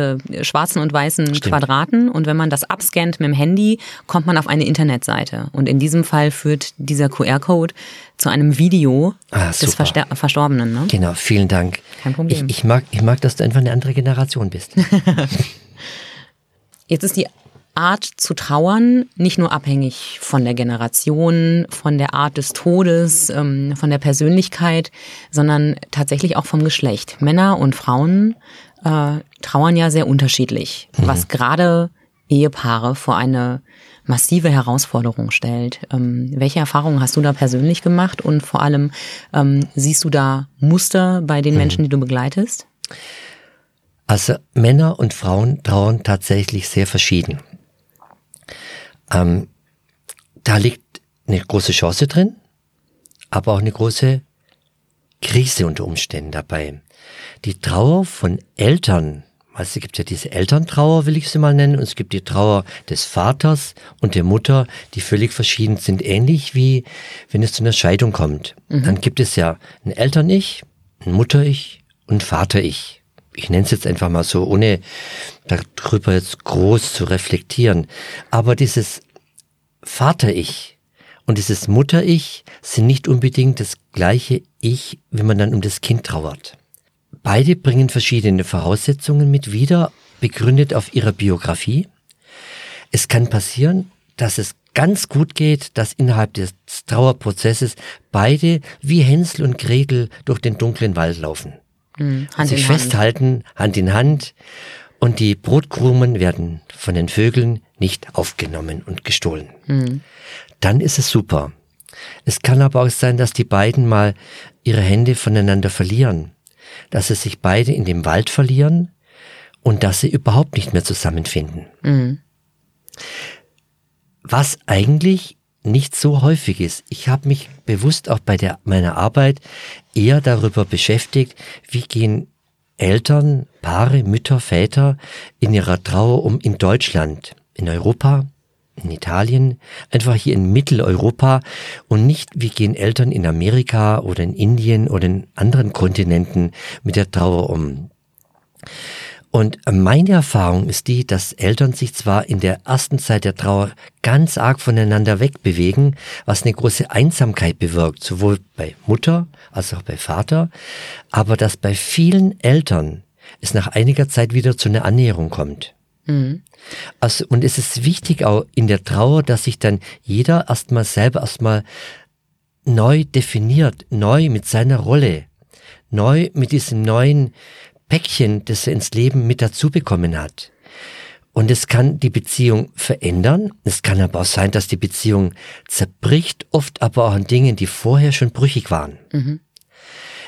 schwarzen und weißen Quadraten, und wenn man das abscannt mit dem Handy, kommt man auf eine Internetseite, und in diesem Fall führt dieser QR-Code zu einem Video des Verstorbenen. Ne? Genau, vielen Dank. Kein Problem. Ich mag, dass du einfach eine andere Generation bist. Jetzt ist die Art zu trauern nicht nur abhängig von der Generation, von der Art des Todes, von der Persönlichkeit, sondern tatsächlich auch vom Geschlecht. Männer und Frauen trauern ja sehr unterschiedlich, was gerade Ehepaare vor eine massive Herausforderung stellt. Welche Erfahrungen hast du da persönlich gemacht, und vor allem siehst du da Muster bei den Menschen, die du begleitest? Also Männer und Frauen trauern tatsächlich sehr verschieden. Da liegt eine große Chance drin, aber auch eine große Krise unter Umständen dabei. Die Trauer von Eltern, also es gibt ja diese Elterntrauer, will ich sie mal nennen, und es gibt die Trauer des Vaters und der Mutter, die völlig verschieden sind, ähnlich wie wenn es zu einer Scheidung kommt. Mhm. Dann gibt es ja ein Eltern-Ich, ein Mutter-Ich und ein Vater-Ich. Ich nenne es jetzt einfach mal so, ohne darüber jetzt groß zu reflektieren. Aber dieses Vater-Ich und dieses Mutter-Ich sind nicht unbedingt das gleiche Ich, wenn man dann um das Kind trauert. Beide bringen verschiedene Voraussetzungen mit wieder, begründet auf ihrer Biografie. Es kann passieren, dass es ganz gut geht, dass innerhalb des Trauerprozesses beide wie Hänsel und Gretel durch den dunklen Wald laufen. Hand sich festhalten, Hand in Hand, und die Brotkrumen werden von den Vögeln nicht aufgenommen und gestohlen. Dann ist es super. Es kann aber auch sein, dass die beiden mal ihre Hände voneinander verlieren, dass sie sich beide in dem Wald verlieren und dass sie überhaupt nicht mehr zusammenfinden. Mhm. Was eigentlich nicht so häufig ist. Ich habe mich bewusst auch bei meiner Arbeit eher darüber beschäftigt, wie gehen Eltern, Paare, Mütter, Väter in ihrer Trauer um in Deutschland, in Europa, in Italien, einfach hier in Mitteleuropa, und nicht, wie gehen Eltern in Amerika oder in Indien oder in anderen Kontinenten mit der Trauer um. Und meine Erfahrung ist die, dass Eltern sich zwar in der ersten Zeit der Trauer ganz arg voneinander wegbewegen, was eine große Einsamkeit bewirkt, sowohl bei Mutter als auch bei Vater, aber dass bei vielen Eltern es nach einiger Zeit wieder zu einer Annäherung kommt. Mhm. Also, und es ist wichtig auch in der Trauer, dass sich dann jeder selber neu definiert, neu mit seiner Rolle, neu mit diesem neuen Päckchen, das er ins Leben mit dazu bekommen hat. Und es kann die Beziehung verändern, es kann aber auch sein, dass die Beziehung zerbricht, oft aber auch an Dingen, die vorher schon brüchig waren. Mhm.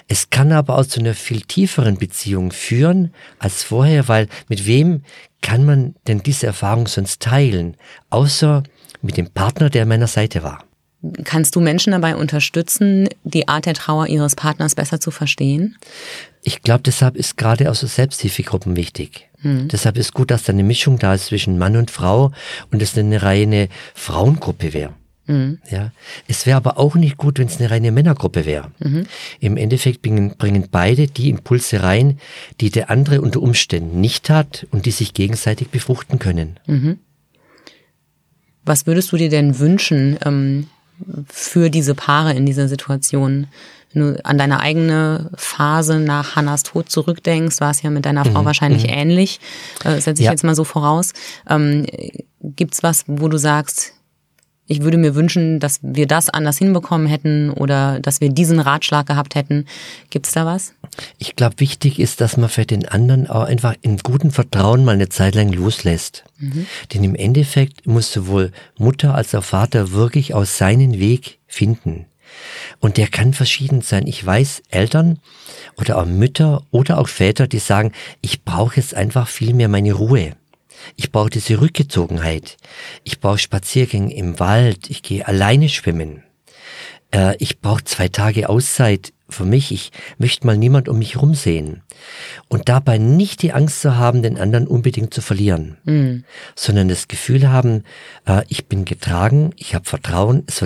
Es kann aber auch zu einer viel tieferen Beziehung führen als vorher, weil mit wem kann man denn diese Erfahrung sonst teilen, außer mit dem Partner, der an meiner Seite war. Kannst du Menschen dabei unterstützen, die Art der Trauer ihres Partners besser zu verstehen? Ich glaube, deshalb ist gerade auch so Selbsthilfegruppen wichtig. Mhm. Deshalb ist gut, dass da eine Mischung da ist zwischen Mann und Frau und es eine reine Frauengruppe wäre. Mhm. Ja, es wäre aber auch nicht gut, wenn es eine reine Männergruppe wäre. Mhm. Im Endeffekt bringen beide die Impulse rein, die der andere unter Umständen nicht hat und die sich gegenseitig befruchten können. Mhm. Was würdest du dir denn wünschen, für diese Paare in dieser Situation? Wenn du an deine eigene Phase nach Hannas Tod zurückdenkst, war es ja mit deiner Frau wahrscheinlich ähnlich, setze ich jetzt mal so voraus. Gibt's was, wo du sagst, ich würde mir wünschen, dass wir das anders hinbekommen hätten oder dass wir diesen Ratschlag gehabt hätten? Gibt's da was? Ich glaube, wichtig ist, dass man für den anderen auch einfach in gutem Vertrauen mal eine Zeit lang loslässt. Mhm. Denn im Endeffekt muss sowohl Mutter als auch Vater wirklich auch seinen Weg finden. Und der kann verschieden sein. Ich weiß, Eltern oder auch Mütter oder auch Väter, die sagen, ich brauche jetzt einfach viel mehr meine Ruhe. Ich brauche diese Rückgezogenheit. Ich brauche Spaziergänge im Wald. Ich gehe alleine schwimmen. Ich brauche 2 Tage Auszeit für mich. Ich möchte mal niemand um mich rumsehen. Und dabei nicht die Angst zu haben, den anderen unbedingt zu verlieren, sondern das Gefühl haben, ich bin getragen, ich habe Vertrauen, es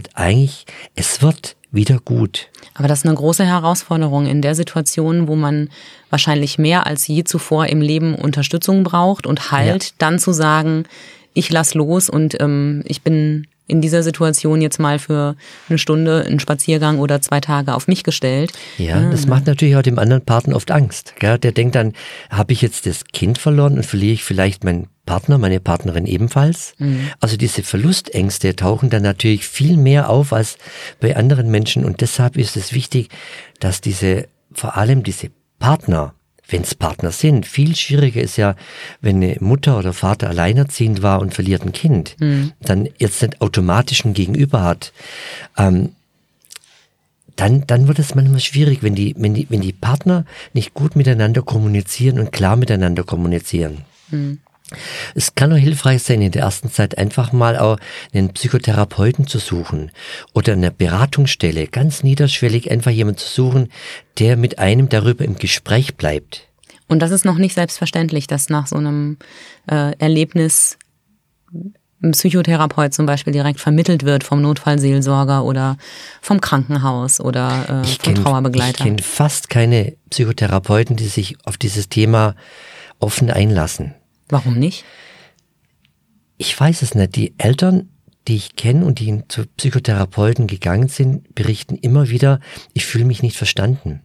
wird wieder gut. Aber das ist eine große Herausforderung in der Situation, wo man wahrscheinlich mehr als je zuvor im Leben Unterstützung braucht und Halt, dann zu sagen, ich lass los und ich bin in dieser Situation jetzt mal für eine Stunde, einen Spaziergang oder 2 Tage auf mich gestellt. Ja, das macht natürlich auch dem anderen Partner oft Angst. Gell? Der denkt dann, habe ich jetzt das Kind verloren und verliere ich vielleicht meinen Partner, meine Partnerin ebenfalls? Mhm. Also diese Verlustängste tauchen dann natürlich viel mehr auf als bei anderen Menschen. Und deshalb ist es wichtig, dass vor allem diese Partner, wenn es Partner sind, viel schwieriger ist ja, wenn eine Mutter oder Vater alleinerziehend war und verliert ein Kind, dann jetzt nicht automatisch ein Gegenüber hat, dann wird es manchmal schwierig, wenn die Partner nicht gut miteinander kommunizieren und klar miteinander kommunizieren. Mhm. Es kann auch hilfreich sein, in der ersten Zeit einfach mal auch einen Psychotherapeuten zu suchen oder eine Beratungsstelle, ganz niederschwellig einfach jemanden zu suchen, der mit einem darüber im Gespräch bleibt. Und das ist noch nicht selbstverständlich, dass nach so einem Erlebnis ein Psychotherapeut zum Beispiel direkt vermittelt wird vom Notfallseelsorger oder vom Krankenhaus oder vom Trauerbegleiter. Ich kenne fast keine Psychotherapeuten, die sich auf dieses Thema offen einlassen. Warum nicht? Ich weiß es nicht. Die Eltern, die ich kenne und die zu Psychotherapeuten gegangen sind, berichten immer wieder, ich fühle mich nicht verstanden.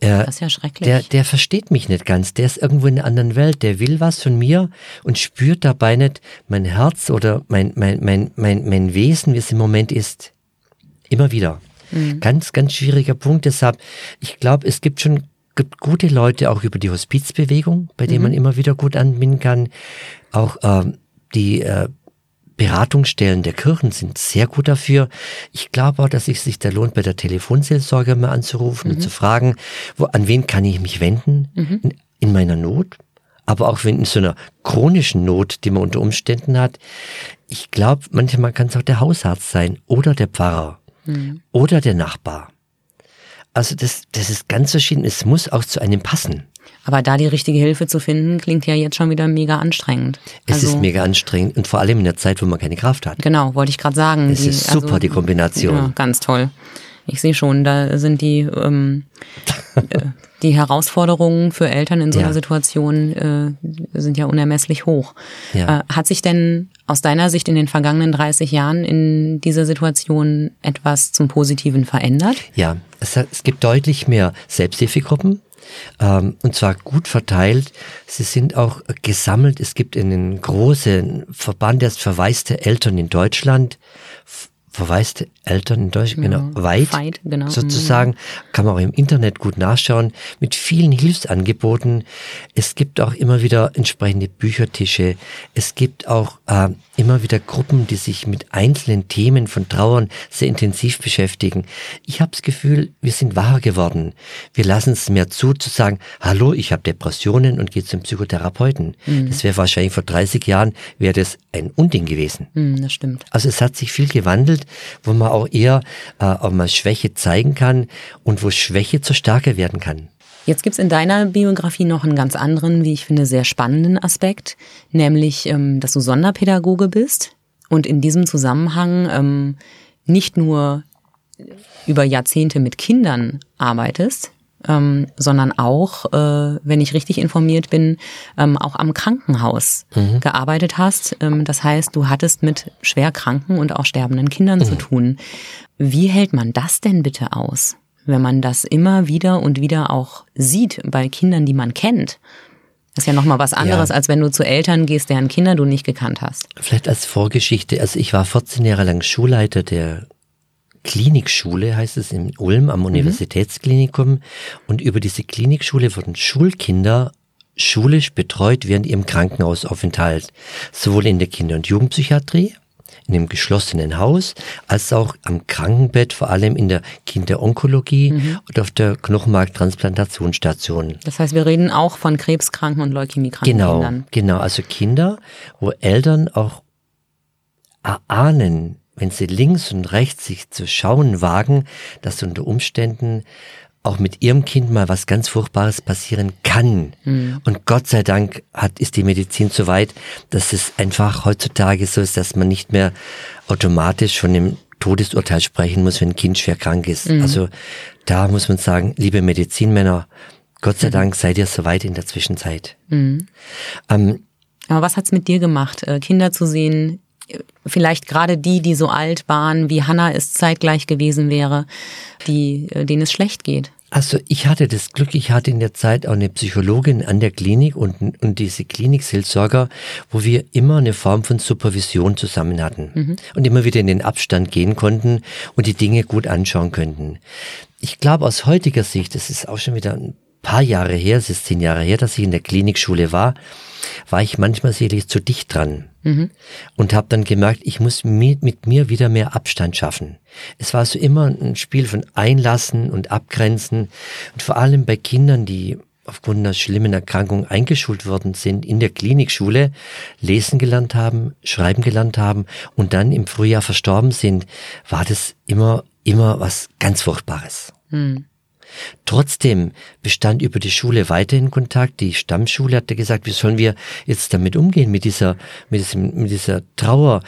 Das ist ja schrecklich. Der versteht mich nicht ganz. Der ist irgendwo in einer anderen Welt. Der will was von mir und spürt dabei nicht mein Herz oder mein Wesen, wie es im Moment ist. Immer wieder. Ganz, ganz schwieriger Punkt. Deshalb, ich glaube, es gibt schon gute Leute auch über die Hospizbewegung, bei denen man immer wieder gut anbinden kann. Auch die Beratungsstellen der Kirchen sind sehr gut dafür. Ich glaube auch, dass es sich da lohnt, bei der Telefonseelsorge mal anzurufen und zu fragen, an wen kann ich mich wenden in meiner Not, aber auch in so einer chronischen Not, die man unter Umständen hat. Ich glaube, manchmal kann es auch der Hausarzt sein oder der Pfarrer oder der Nachbar. Also das ist ganz verschieden. Es muss auch zu einem passen. Aber da die richtige Hilfe zu finden, klingt ja jetzt schon wieder mega anstrengend. Es ist mega anstrengend und vor allem in der Zeit, wo man keine Kraft hat. Genau, wollte ich gerade sagen. Es ist super, die Kombination. Ja, ganz toll. Ich sehe schon, da sind die die Herausforderungen für Eltern in so einer Situation sind ja unermesslich hoch. Ja. Hat sich denn aus deiner Sicht in den vergangenen 30 Jahren in dieser Situation etwas zum Positiven verändert? Ja, es gibt deutlich mehr Selbsthilfegruppen. Und zwar gut verteilt. Sie sind auch gesammelt. Es gibt einen großen Verband, der ist Verwaiste Eltern in Deutschland. Verwaiste Eltern in Deutschland, genau, weit genau. Sozusagen. Kann man auch im Internet gut nachschauen. Mit vielen Hilfsangeboten. Es gibt auch immer wieder entsprechende Büchertische. Es gibt auch immer wieder Gruppen, die sich mit einzelnen Themen von Trauern sehr intensiv beschäftigen. Ich habe das Gefühl, wir sind wacher geworden. Wir lassen es mehr zu sagen, hallo, ich habe Depressionen und gehe zum Psychotherapeuten. Das wäre wahrscheinlich vor 30 Jahren, wäre das ein Unding gewesen. Das stimmt. Also es hat sich viel gewandelt, wo man auch eher auch mal Schwäche zeigen kann und wo Schwäche zur Stärke werden kann. Jetzt gibt es in deiner Biografie noch einen ganz anderen, wie ich finde, sehr spannenden Aspekt, nämlich, dass du Sonderpädagoge bist und in diesem Zusammenhang nicht nur über Jahrzehnte mit Kindern arbeitest, sondern auch, wenn ich richtig informiert bin, auch am Krankenhaus gearbeitet hast. Das heißt, du hattest mit schwer kranken und auch sterbenden Kindern zu tun. Wie hält man das denn bitte aus, wenn man das immer wieder und wieder auch sieht bei Kindern, die man kennt? Das ist ja nochmal was anderes, als wenn du zu Eltern gehst, deren Kinder du nicht gekannt hast. Vielleicht als Vorgeschichte. Also ich war 14 Jahre lang Schulleiter der Klinikschule, heißt es in Ulm, am Universitätsklinikum. Und über diese Klinikschule wurden Schulkinder schulisch betreut während ihrem Krankenhausaufenthalt. Sowohl in der Kinder- und Jugendpsychiatrie, in dem geschlossenen Haus, als auch am Krankenbett, vor allem in der Kinderonkologie und auf der Knochenmarktransplantationsstation. Das heißt, wir reden auch von krebskranken und leukämiekranken Kindern. Genau, also Kinder, wo Eltern auch erahnen, wenn sie links und rechts sich zu schauen wagen, dass unter Umständen auch mit ihrem Kind mal was ganz Furchtbares passieren kann. Und Gott sei Dank ist die Medizin so weit, dass es einfach heutzutage so ist, dass man nicht mehr automatisch von dem Todesurteil sprechen muss, wenn ein Kind schwer krank ist. Also da muss man sagen, liebe Medizinmänner, Gott sei Dank seid ihr so weit in der Zwischenzeit. Aber was hat's mit dir gemacht, Kinder zu sehen, vielleicht gerade die so alt waren, wie Hannah es zeitgleich gewesen wäre, denen es schlecht geht? Also ich hatte das Glück, ich hatte in der Zeit auch eine Psychologin an der Klinik und diese Klinikseelsorger, wo wir immer eine Form von Supervision zusammen hatten und immer wieder in den Abstand gehen konnten und die Dinge gut anschauen könnten. Ich glaube aus heutiger Sicht, das ist auch schon wieder ein paar Jahre her, es ist 10 Jahre her, dass ich in der Klinikschule war ich manchmal sicherlich zu dicht dran und habe dann gemerkt, ich muss mit mir wieder mehr Abstand schaffen. Es war so immer ein Spiel von Einlassen und Abgrenzen und vor allem bei Kindern, die aufgrund einer schlimmen Erkrankung eingeschult worden sind, in der Klinikschule lesen gelernt haben, schreiben gelernt haben und dann im Frühjahr verstorben sind, war das immer was ganz Furchtbares. Trotzdem bestand über die Schule weiterhin Kontakt. Die Stammschule hatte gesagt, wie sollen wir jetzt damit umgehen mit dieser Trauer?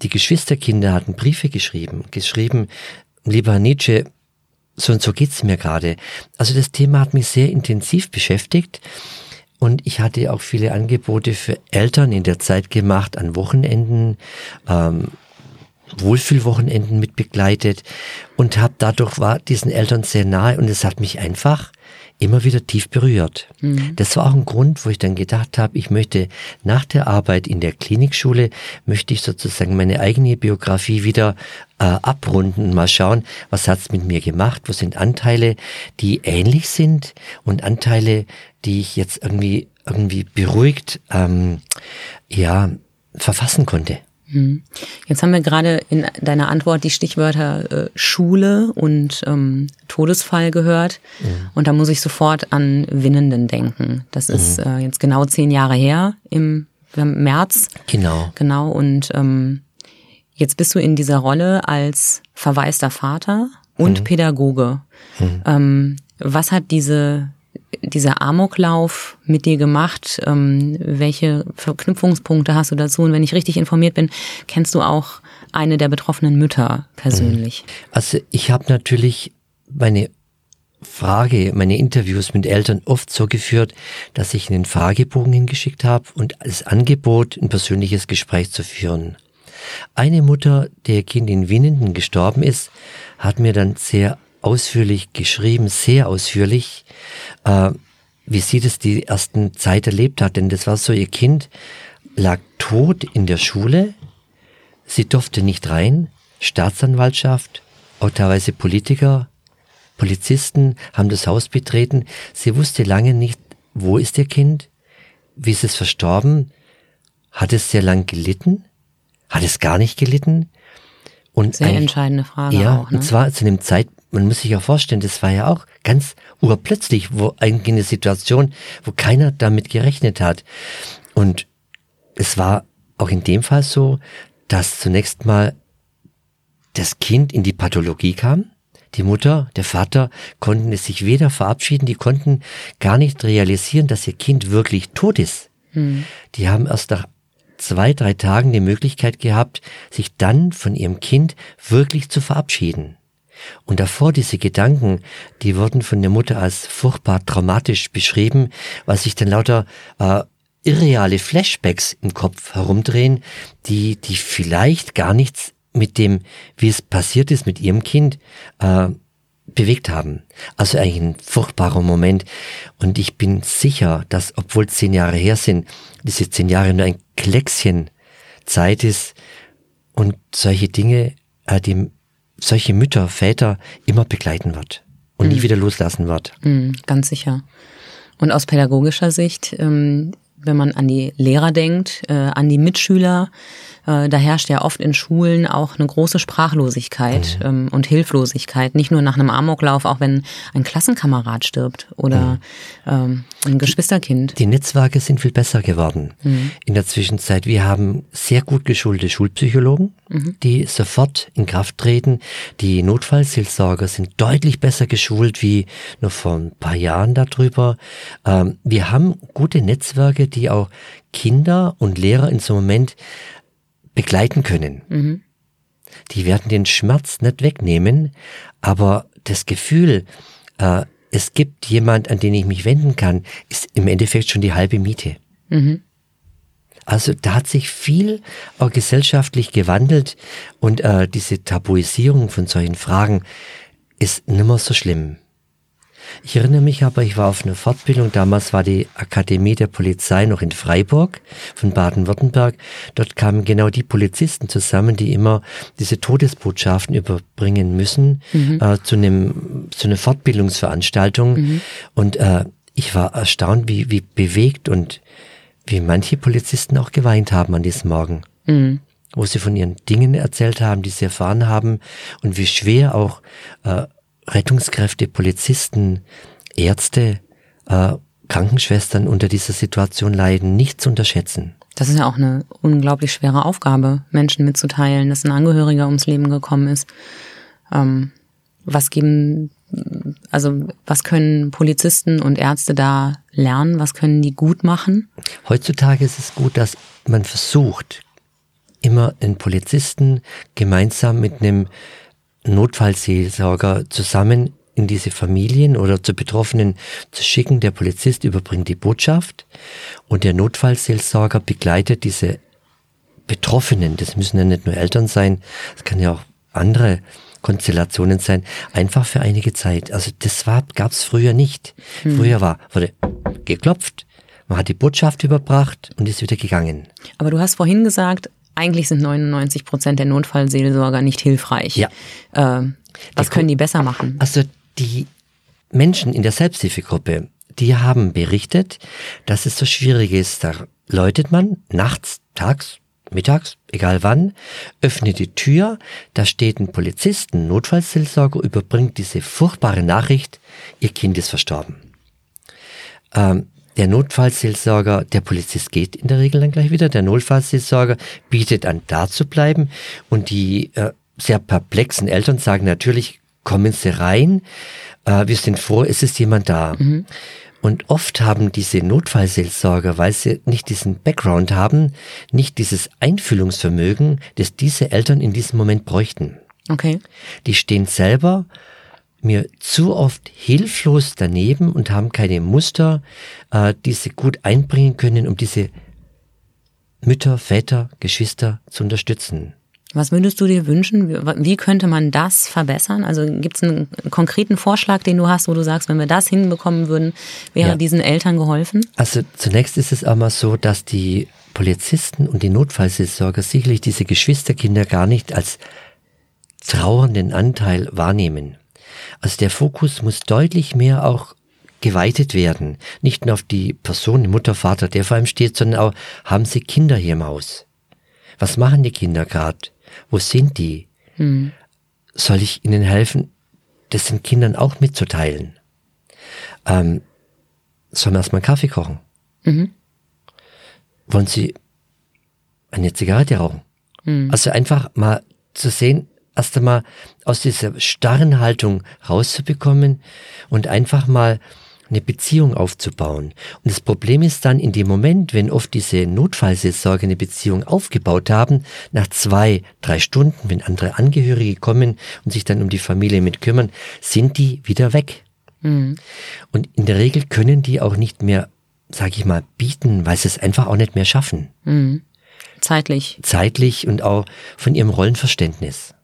Die Geschwisterkinder hatten Briefe geschrieben, lieber Herr Nitsche, so und so geht's mir gerade. Also das Thema hat mich sehr intensiv beschäftigt. Und ich hatte auch viele Angebote für Eltern in der Zeit gemacht, an Wochenenden, Wohlfühlwochenenden mitbegleitet und war diesen Eltern sehr nahe und es hat mich einfach immer wieder tief berührt. Das war auch ein Grund, wo ich dann gedacht habe, ich möchte nach der Arbeit in der Klinikschule, möchte ich sozusagen meine eigene Biografie wieder abrunden und mal schauen, was hat's mit mir gemacht, wo sind Anteile, die ähnlich sind und Anteile, die ich jetzt irgendwie beruhigt verfassen konnte. Jetzt haben wir gerade in deiner Antwort die Stichwörter Schule und Todesfall gehört. Und da muss ich sofort an Winnenden denken. Das ist jetzt genau 10 Jahre her, im März. Genau. Und jetzt bist du in dieser Rolle als verwaister Vater und Pädagoge. Was hat dieser Amoklauf mit dir gemacht? Welche Verknüpfungspunkte hast du dazu? Und wenn ich richtig informiert bin, kennst du auch eine der betroffenen Mütter persönlich? Also ich habe natürlich meine Frage, meine Interviews mit Eltern oft so geführt, dass ich einen Fragebogen hingeschickt habe und als Angebot, ein persönliches Gespräch zu führen. Eine Mutter, der Kind in Winnenden gestorben ist, hat mir dann sehr ausführlich geschrieben, wie sie das die ersten Zeit erlebt hat. Denn das war so, ihr Kind lag tot in der Schule, sie durfte nicht rein, Staatsanwaltschaft, auch teilweise Politiker, Polizisten haben das Haus betreten. Sie wusste lange nicht, wo ist ihr Kind, wie ist es verstorben, hat es sehr lang gelitten, hat es gar nicht gelitten. Und sehr entscheidende Frage ja, auch. Ja, ne? Und zwar zu einem Zeitpunkt, man muss sich ja vorstellen, das war ja auch ganz urplötzlich, wo eine Situation, wo keiner damit gerechnet hat. Und es war auch in dem Fall so, dass zunächst mal das Kind in die Pathologie kam. Die Mutter, der Vater konnten es sich weder verabschieden, die konnten gar nicht realisieren, dass ihr Kind wirklich tot ist. Hm. Die haben erst nach 2-3 Tagen die Möglichkeit gehabt, sich dann von ihrem Kind wirklich zu verabschieden. Und davor diese Gedanken, die wurden von der Mutter als furchtbar traumatisch beschrieben, weil sich dann lauter irreale Flashbacks im Kopf herumdrehen, die vielleicht gar nichts mit dem, wie es passiert ist mit ihrem Kind, bewegt haben. Also eigentlich ein furchtbarer Moment. Und ich bin sicher, dass, obwohl 10 Jahre her sind, diese 10 Jahre nur ein Kleckschen Zeit ist und solche Dinge, die solche Mütter, Väter immer begleiten wird und nie wieder loslassen wird. Mhm, ganz sicher. Und aus pädagogischer Sicht, wenn man an die Lehrer denkt, an die Mitschüler, da herrscht ja oft in Schulen auch eine große Sprachlosigkeit und Hilflosigkeit. Nicht nur nach einem Amoklauf, auch wenn ein Klassenkamerad stirbt oder ein Geschwisterkind. Die Netzwerke sind viel besser geworden in der Zwischenzeit. Wir haben sehr gut geschulte Schulpsychologen, die sofort in Kraft treten. Die Notfallseelsorger sind deutlich besser geschult wie noch vor ein paar Jahren darüber. Wir haben gute Netzwerke, die auch Kinder und Lehrer in so einem Moment begleiten können. Die werden den Schmerz nicht wegnehmen, aber das Gefühl, es gibt jemand, an den ich mich wenden kann, ist im Endeffekt schon die halbe Miete. Also da hat sich viel auch gesellschaftlich gewandelt und diese Tabuisierung von solchen Fragen ist nicht mehr so schlimm. Ich erinnere mich aber, ich war auf einer Fortbildung, damals war die Akademie der Polizei noch in Freiburg von Baden-Württemberg. Dort kamen genau die Polizisten zusammen, die immer diese Todesbotschaften überbringen müssen, zu einer Fortbildungsveranstaltung. Und ich war erstaunt, wie bewegt und wie manche Polizisten auch geweint haben an diesem Morgen, wo sie von ihren Dingen erzählt haben, die sie erfahren haben und wie schwer auch Rettungskräfte, Polizisten, Ärzte, Krankenschwestern unter dieser Situation leiden, nicht zu unterschätzen. Das ist ja auch eine unglaublich schwere Aufgabe, Menschen mitzuteilen, dass ein Angehöriger ums Leben gekommen ist. Was können Polizisten und Ärzte da lernen? Was können die gut machen? Heutzutage ist es gut, dass man versucht, immer einen Polizisten gemeinsam mit einem Notfallseelsorger zusammen in diese Familien oder zu Betroffenen zu schicken. Der Polizist überbringt die Botschaft und der Notfallseelsorger begleitet diese Betroffenen. Das müssen ja nicht nur Eltern sein, es kann ja auch andere Konstellationen sein, einfach für einige Zeit. Also das gab es früher nicht. Früher wurde geklopft, man hat die Botschaft überbracht und ist wieder gegangen. Aber du hast vorhin gesagt, eigentlich sind 99% der Notfallseelsorger nicht hilfreich. Ja. Was können die besser machen? Also die Menschen in der Selbsthilfegruppe, die haben berichtet, dass es so schwierig ist. Da läutet man nachts, tags, mittags, egal wann, öffnet die Tür, da steht ein Polizist, ein Notfallseelsorger, überbringt diese furchtbare Nachricht, ihr Kind ist verstorben. Der Notfallseelsorger, der Polizist geht in der Regel dann gleich wieder, der Notfallseelsorger bietet an, da zu bleiben und die sehr perplexen Eltern sagen natürlich, kommen Sie rein, wir sind froh, es ist jemand da. Und oft haben diese Notfallseelsorger, weil sie nicht diesen Background haben, nicht dieses Einfühlungsvermögen, das diese Eltern in diesem Moment bräuchten. Okay. Die stehen selber wir zu oft hilflos daneben und haben keine Muster, die sie gut einbringen können, um diese Mütter, Väter, Geschwister zu unterstützen. Was würdest du dir wünschen? Wie könnte man das verbessern? Also gibt es einen konkreten Vorschlag, den du hast, wo du sagst, wenn wir das hinbekommen würden, wäre diesen Eltern geholfen? Also zunächst ist es einmal so, dass die Polizisten und die Notfallseelsorger sicherlich diese Geschwisterkinder gar nicht als trauernden Anteil wahrnehmen. Also der Fokus muss deutlich mehr auch geweitet werden. Nicht nur auf die Person, Mutter, Vater, der vor allem steht, sondern auch, haben sie Kinder hier im Haus? Was machen die Kinder gerade? Wo sind die? Soll ich ihnen helfen, das den Kindern auch mitzuteilen? Sollen wir erstmal einen Kaffee kochen? Wollen sie eine Zigarette rauchen? Also einfach mal zu sehen, erst einmal aus dieser starren Haltung rauszubekommen und einfach mal eine Beziehung aufzubauen. Und das Problem ist dann in dem Moment, wenn oft diese Notfallseelsorger eine Beziehung aufgebaut haben, nach 2-3 Stunden, wenn andere Angehörige kommen und sich dann um die Familie mit kümmern, sind die wieder weg. Und in der Regel können die auch nicht mehr, sage ich mal, bieten, weil sie es einfach auch nicht mehr schaffen. Zeitlich und auch von ihrem Rollenverständnis.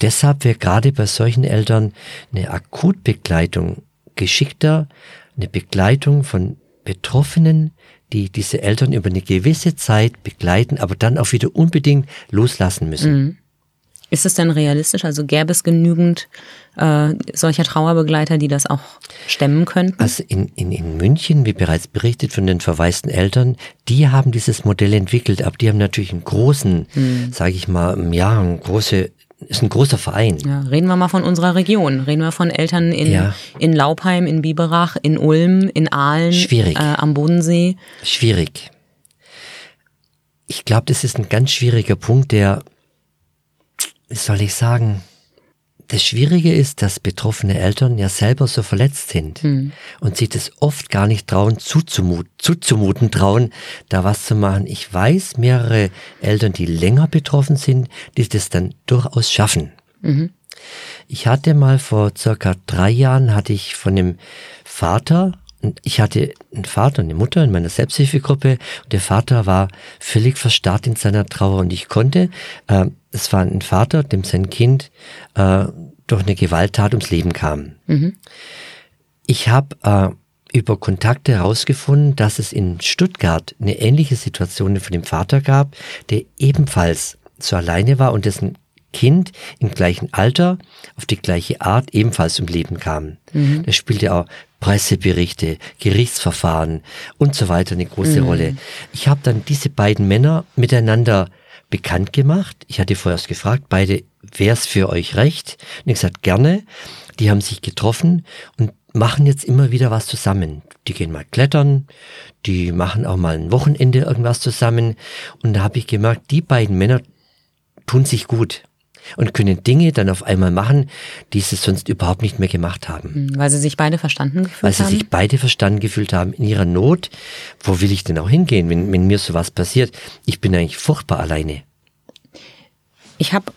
Deshalb wäre gerade bei solchen Eltern eine Akutbegleitung geschickter, eine Begleitung von Betroffenen, die diese Eltern über eine gewisse Zeit begleiten, aber dann auch wieder unbedingt loslassen müssen. Ist es denn realistisch? Also gäbe es genügend solcher Trauerbegleiter, die das auch stemmen könnten? Also in München, wie bereits berichtet von den verwaisten Eltern, die haben dieses Modell entwickelt, aber die haben natürlich einen großen, sage ich mal, ist ein großer Verein. Ja, reden wir mal von unserer Region. Reden wir von Eltern in Laubheim, in Biberach, in Ulm, in Aalen, am Bodensee. Schwierig. Ich glaube, das ist ein ganz schwieriger Punkt, der, wie soll ich sagen, das Schwierige ist, dass betroffene Eltern ja selber so verletzt sind und sich das oft gar nicht trauen, zuzumuten, da was zu machen. Ich weiß mehrere Eltern, die länger betroffen sind, die das dann durchaus schaffen. Ich hatte mal vor circa 3 Jahren, ich hatte einen Vater und eine Mutter in meiner Selbsthilfegruppe und der Vater war völlig verstarrt in seiner Trauer und ich konnte, es war ein Vater, dem sein Kind durch eine Gewalttat ums Leben kam. Ich habe über Kontakte herausgefunden, dass es in Stuttgart eine ähnliche Situation von dem Vater gab, der ebenfalls so alleine war und dessen Kind im gleichen Alter, auf die gleiche Art ebenfalls um Leben kam. Da spielte auch Presseberichte, Gerichtsverfahren und so weiter eine große Rolle. Ich habe dann diese beiden Männer miteinander bekannt gemacht. Ich hatte vorher gefragt, beide, wär's für euch recht? Und ich gesagt, gerne. Die haben sich getroffen und machen jetzt immer wieder was zusammen. Die gehen mal klettern, die machen auch mal ein Wochenende irgendwas zusammen. Und da habe ich gemerkt, die beiden Männer tun sich gut und können Dinge dann auf einmal machen, die sie sonst überhaupt nicht mehr gemacht haben. Weil sie sich beide verstanden gefühlt haben? Weil sie sich beide verstanden gefühlt haben in ihrer Not. Wo will ich denn auch hingehen, wenn mir sowas passiert? Ich bin eigentlich furchtbar alleine. Ich habe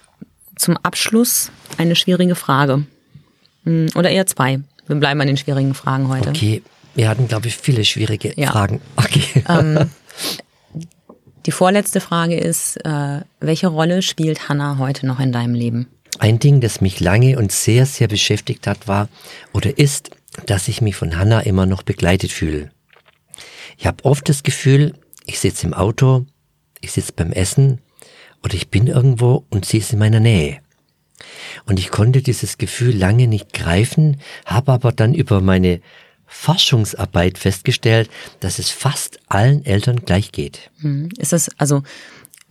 zum Abschluss eine schwierige Frage. Oder eher 2. Wir bleiben an den schwierigen Fragen heute. Okay, wir hatten, glaube ich, viele schwierige Fragen. Okay. Die vorletzte Frage ist, welche Rolle spielt Hannah heute noch in deinem Leben? Ein Ding, das mich lange und sehr, sehr beschäftigt hat, ist, dass ich mich von Hannah immer noch begleitet fühle. Ich habe oft das Gefühl, ich sitze im Auto, ich sitze beim Essen oder ich bin irgendwo und sie ist in meiner Nähe. Und ich konnte dieses Gefühl lange nicht greifen, habe aber dann über meine Forschungsarbeit festgestellt, dass es fast allen Eltern gleich geht. Ist das, also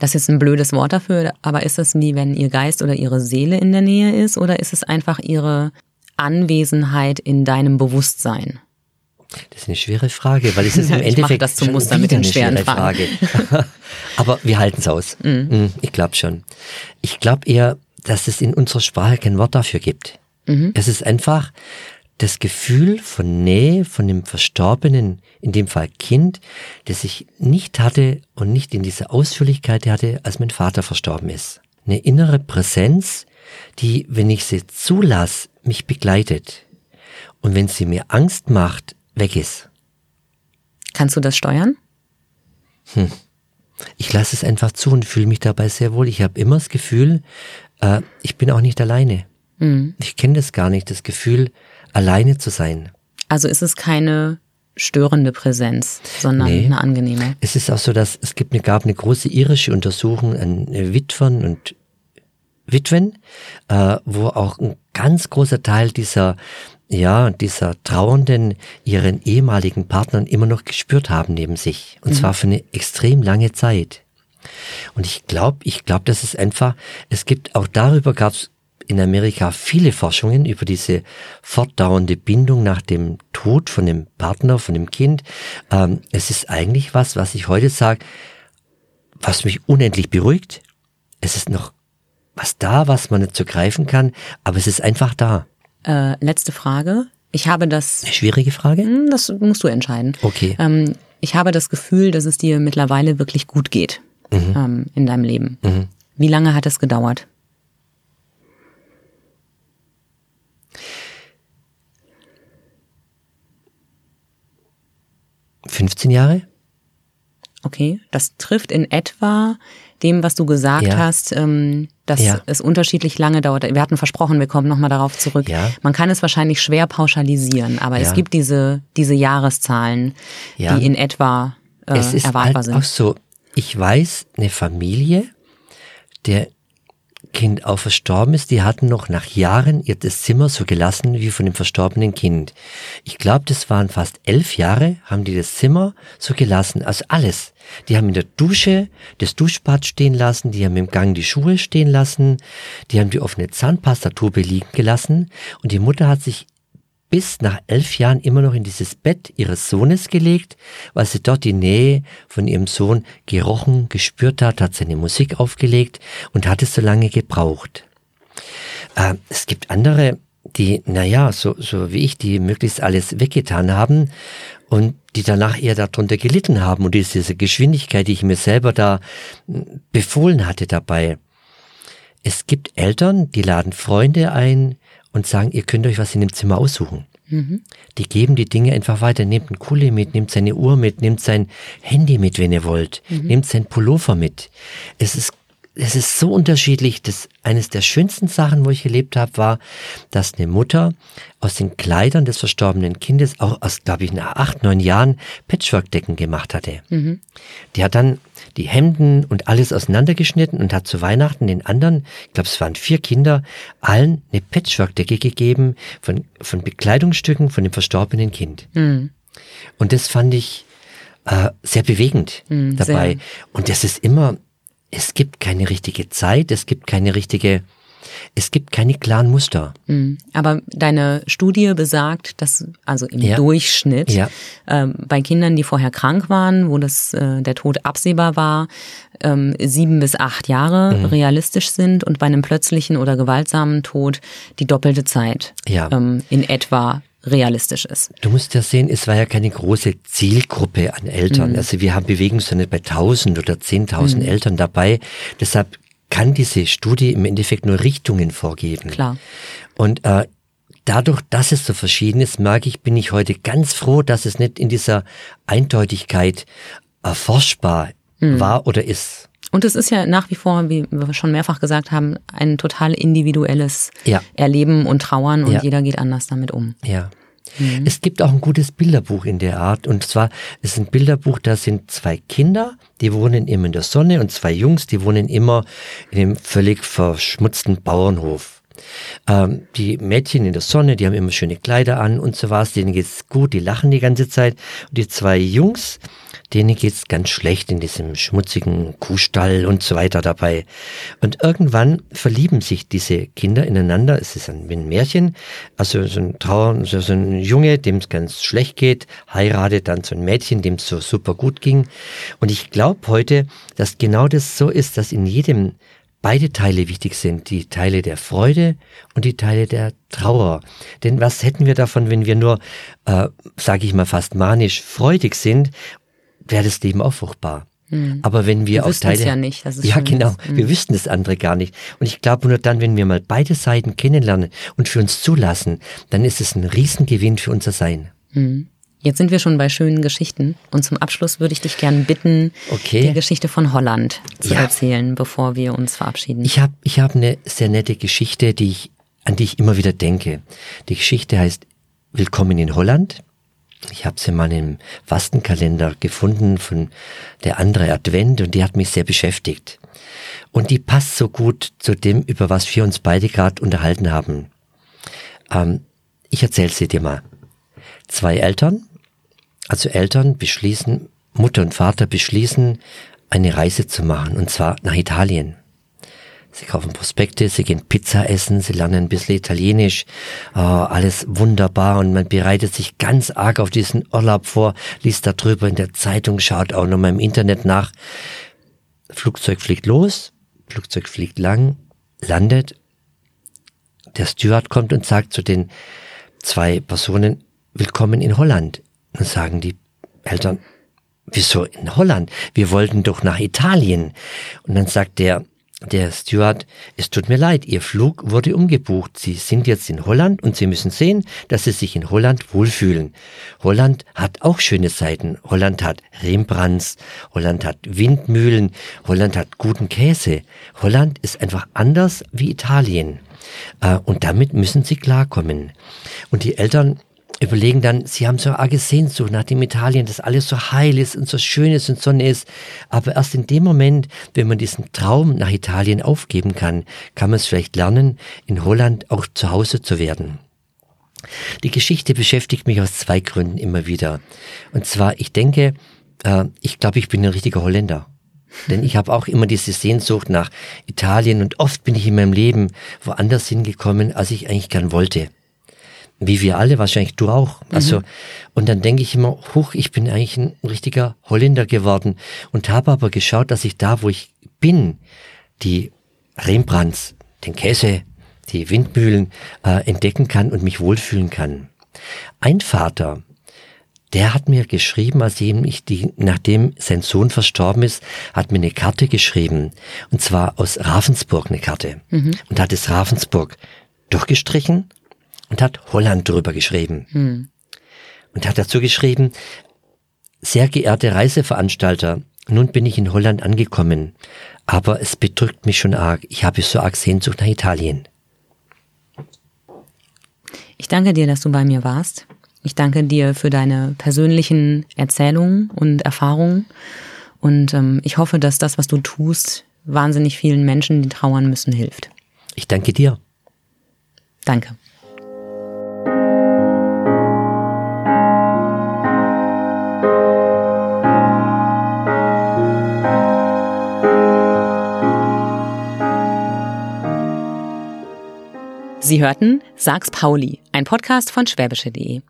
das ist ein blödes Wort dafür, aber ist das wie wenn ihr Geist oder ihre Seele in der Nähe ist oder ist es einfach ihre Anwesenheit in deinem Bewusstsein? Das ist eine schwere Frage, weil es ist im Endeffekt das zum Muster mit den schweren Frage. Aber wir halten es aus. Ich glaube schon. Ich glaube eher, dass es in unserer Sprache kein Wort dafür gibt. Es ist einfach das Gefühl von Nähe von dem Verstorbenen, in dem Fall Kind, das ich nicht hatte und nicht in dieser Ausführlichkeit hatte, als mein Vater verstorben ist. Eine innere Präsenz, die, wenn ich sie zulasse, mich begleitet. Und wenn sie mir Angst macht, weg ist. Kannst du das steuern? Ich lasse es einfach zu und fühle mich dabei sehr wohl. Ich habe immer das Gefühl, ich bin auch nicht alleine. Mhm. Ich kenne das gar nicht, das Gefühl, alleine zu sein. Also ist es keine störende Präsenz, sondern eine angenehme. Es ist auch so, dass es gab eine große irische Untersuchung an Witwern und Witwen, wo auch ein ganz großer Teil dieser Trauernden ihren ehemaligen Partnern immer noch gespürt haben neben sich. Und zwar für eine extrem lange Zeit. Und ich glaube, das ist einfach, darüber gab es in Amerika viele Forschungen über diese fortdauernde Bindung nach dem Tod von dem Partner, von dem Kind. Es ist eigentlich was ich heute sage, was mich unendlich beruhigt. Es ist noch was da, was man nicht so greifen kann, aber es ist einfach da. Letzte Frage. Eine schwierige Frage? Das musst du entscheiden. Okay. Ich habe das Gefühl, dass es dir mittlerweile wirklich gut geht in deinem Leben. Mhm. Wie lange hat es gedauert? – 15 Jahre. – Okay, das trifft in etwa dem, was du gesagt hast, dass es unterschiedlich lange dauert. Wir hatten versprochen, wir kommen nochmal darauf zurück. Ja. Man kann es wahrscheinlich schwer pauschalisieren, aber es gibt diese Jahreszahlen, die in etwa erwartbar sind. Es ist halt auch so, ich weiß, eine Familie, der Kind auch verstorben ist, die hatten noch nach Jahren ihr das Zimmer so gelassen wie von dem verstorbenen Kind. Ich glaube, das waren fast 11 Jahre, haben die das Zimmer so gelassen, also alles. Die haben in der Dusche das Duschbad stehen lassen, die haben im Gang die Schuhe stehen lassen, die haben die offene Zahnpastatube liegen gelassen und die Mutter hat sich bis nach 11 Jahren immer noch in dieses Bett ihres Sohnes gelegt, weil sie dort die Nähe von ihrem Sohn gerochen, gespürt hat seine Musik aufgelegt und hat es so lange gebraucht. Es gibt andere, die, so wie ich, die möglichst alles weggetan haben und die danach eher darunter gelitten haben und diese Geschwindigkeit, die ich mir selber da befohlen hatte dabei. Es gibt Eltern, die laden Freunde ein, und sagen, ihr könnt euch was in dem Zimmer aussuchen. Mhm. Die geben die Dinge einfach weiter. Nehmt einen Kuli mit, nehmt seine Uhr mit, nehmt sein Handy mit, wenn ihr wollt. Mhm. Nehmt sein Pullover mit. Es ist so unterschiedlich. Eines der schönsten Sachen, wo ich gelebt habe, war, dass eine Mutter aus den Kleidern des verstorbenen Kindes auch aus, glaube ich, nach 8, 9 Jahren Patchwork-Decken gemacht hatte. Mhm. Die hat dann die Hemden und alles auseinandergeschnitten und hat zu Weihnachten den anderen, ich glaube, es waren 4 Kinder, allen eine Patchwork-Decke gegeben von Bekleidungsstücken von dem verstorbenen Kind. Mhm. Und das fand ich sehr bewegend dabei. Sehr. Und das ist immer, es gibt keine richtige Zeit, es gibt keine klaren Muster. Aber deine Studie besagt, dass also im Durchschnitt bei Kindern, die vorher krank waren, wo der Tod absehbar war, 7 bis 8 Jahre realistisch sind und bei einem plötzlichen oder gewaltsamen Tod die doppelte Zeit in etwa realistisch ist. Du musst ja sehen, es war ja keine große Zielgruppe an Eltern. Also wir haben Bewegungsstunde bei 1000 oder 10.000 Eltern dabei. Deshalb kann diese Studie im Endeffekt nur Richtungen vorgeben. Klar. Und dadurch, dass es so verschieden ist, bin ich heute ganz froh, dass es nicht in dieser Eindeutigkeit erforschbar war oder ist. Und es ist ja nach wie vor, wie wir schon mehrfach gesagt haben, ein total individuelles Erleben und Trauern und jeder geht anders damit um. Ja. Mhm. Es gibt auch ein gutes Bilderbuch in der Art und zwar ist ein Bilderbuch, da sind 2 Kinder, die wohnen immer in der Sonne und 2 Jungs, die wohnen immer in einem völlig verschmutzten Bauernhof. Die Mädchen in der Sonne, die haben immer schöne Kleider an und so was, denen geht's gut, die lachen die ganze Zeit und die 2 Jungs, denen geht's ganz schlecht in diesem schmutzigen Kuhstall und so weiter dabei. Und irgendwann verlieben sich diese Kinder ineinander. Es ist ein Märchen. Also so ein Junge, dem es ganz schlecht geht, heiratet dann so ein Mädchen, dem es so super gut ging. Und ich glaube heute, dass genau das so ist, dass in jedem beide Teile wichtig sind, die Teile der Freude und die Teile der Trauer. Denn was hätten wir davon, wenn wir nur, fast manisch freudig sind, wäre das Leben auch fruchtbar. Aber wenn wir auf Teile... ja nicht. Das ist ja, genau. Wir wissen das andere gar nicht. Und ich glaube nur dann, wenn wir mal beide Seiten kennenlernen und für uns zulassen, dann ist es ein Riesengewinn für unser Sein. Mhm. Jetzt sind wir schon bei schönen Geschichten. Und zum Abschluss würde ich dich gerne bitten, die Geschichte von Holland zu erzählen, bevor wir uns verabschieden. Ich hab eine sehr nette Geschichte, an die ich immer wieder denke. Die Geschichte heißt Willkommen in Holland. Ich habe sie mal im Fastenkalender gefunden von der andere Advent und die hat mich sehr beschäftigt. Und die passt so gut zu dem, über was wir uns beide gerade unterhalten haben. Ich erzähle sie dir mal. Zwei Eltern, also Eltern beschließen, Mutter und Vater beschließen, eine Reise zu machen, und zwar nach Italien. Sie kaufen Prospekte, sie gehen Pizza essen, sie lernen ein bisschen Italienisch, alles wunderbar, und man bereitet sich ganz arg auf diesen Urlaub vor, liest da drüber in der Zeitung, schaut auch nochmal im Internet nach. Flugzeug fliegt los, Flugzeug fliegt lang, landet. Der Steward kommt und sagt zu den zwei Personen, Willkommen in Holland. Und sagen die Eltern, wieso in Holland? Wir wollten doch nach Italien. Und dann sagt der Steward, es tut mir leid, Ihr Flug wurde umgebucht. Sie sind jetzt in Holland und Sie müssen sehen, dass Sie sich in Holland wohlfühlen. Holland hat auch schöne Seiten. Holland hat Rembrandts, Holland hat Windmühlen, Holland hat guten Käse. Holland ist einfach anders wie Italien. Und damit müssen Sie klarkommen. Und die Eltern überlegen dann, sie haben so eine arge Sehnsucht nach dem Italien, dass alles so heil ist und so schön ist und Sonne ist. Aber erst in dem Moment, wenn man diesen Traum nach Italien aufgeben kann, kann man es vielleicht lernen, in Holland auch zu Hause zu werden. Die Geschichte beschäftigt mich aus zwei Gründen immer wieder. Und zwar, ich denke, ich glaube, ich bin ein richtiger Holländer. Denn ich habe auch immer diese Sehnsucht nach Italien und oft bin ich in meinem Leben woanders hingekommen, als ich eigentlich gern wollte. Wie wir alle, wahrscheinlich du auch. Also, und dann denke ich immer, huch, ich bin eigentlich ein richtiger Holländer geworden und habe aber geschaut, dass ich da, wo ich bin, die Rembrandts, den Käse, die Windmühlen entdecken kann und mich wohlfühlen kann. Ein Vater, der hat mir geschrieben, nachdem sein Sohn verstorben ist, hat mir eine Karte geschrieben. Und zwar aus Ravensburg eine Karte. Und hat es Ravensburg durchgestrichen und hat Holland drüber geschrieben. Und hat dazu geschrieben, sehr geehrte Reiseveranstalter, nun bin ich in Holland angekommen, aber es bedrückt mich schon arg. Ich habe so arg Sehnsucht nach Italien. Ich danke dir, dass du bei mir warst. Ich danke dir für deine persönlichen Erzählungen und Erfahrungen. Und ich hoffe, dass das, was du tust, wahnsinnig vielen Menschen, die trauern müssen, hilft. Ich danke dir. Danke. Sie hörten Sag's Pauli, ein Podcast von schwäbische.de.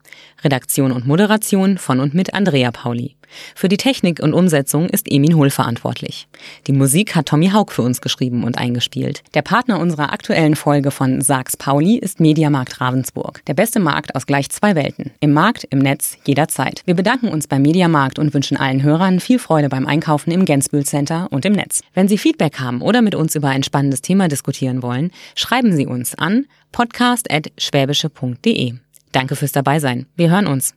Redaktion und Moderation von und mit Andrea Pauli. Für die Technik und Umsetzung ist Emin Hohl verantwortlich. Die Musik hat Tommy Haug für uns geschrieben und eingespielt. Der Partner unserer aktuellen Folge von Sag's Pauli ist Mediamarkt Ravensburg. Der beste Markt aus gleich zwei Welten. Im Markt, im Netz, jederzeit. Wir bedanken uns beim Mediamarkt und wünschen allen Hörern viel Freude beim Einkaufen im Gänsbühl-Center und im Netz. Wenn Sie Feedback haben oder mit uns über ein spannendes Thema diskutieren wollen, schreiben Sie uns an podcast@schwäbische.de. Danke fürs Dabeisein. Wir hören uns.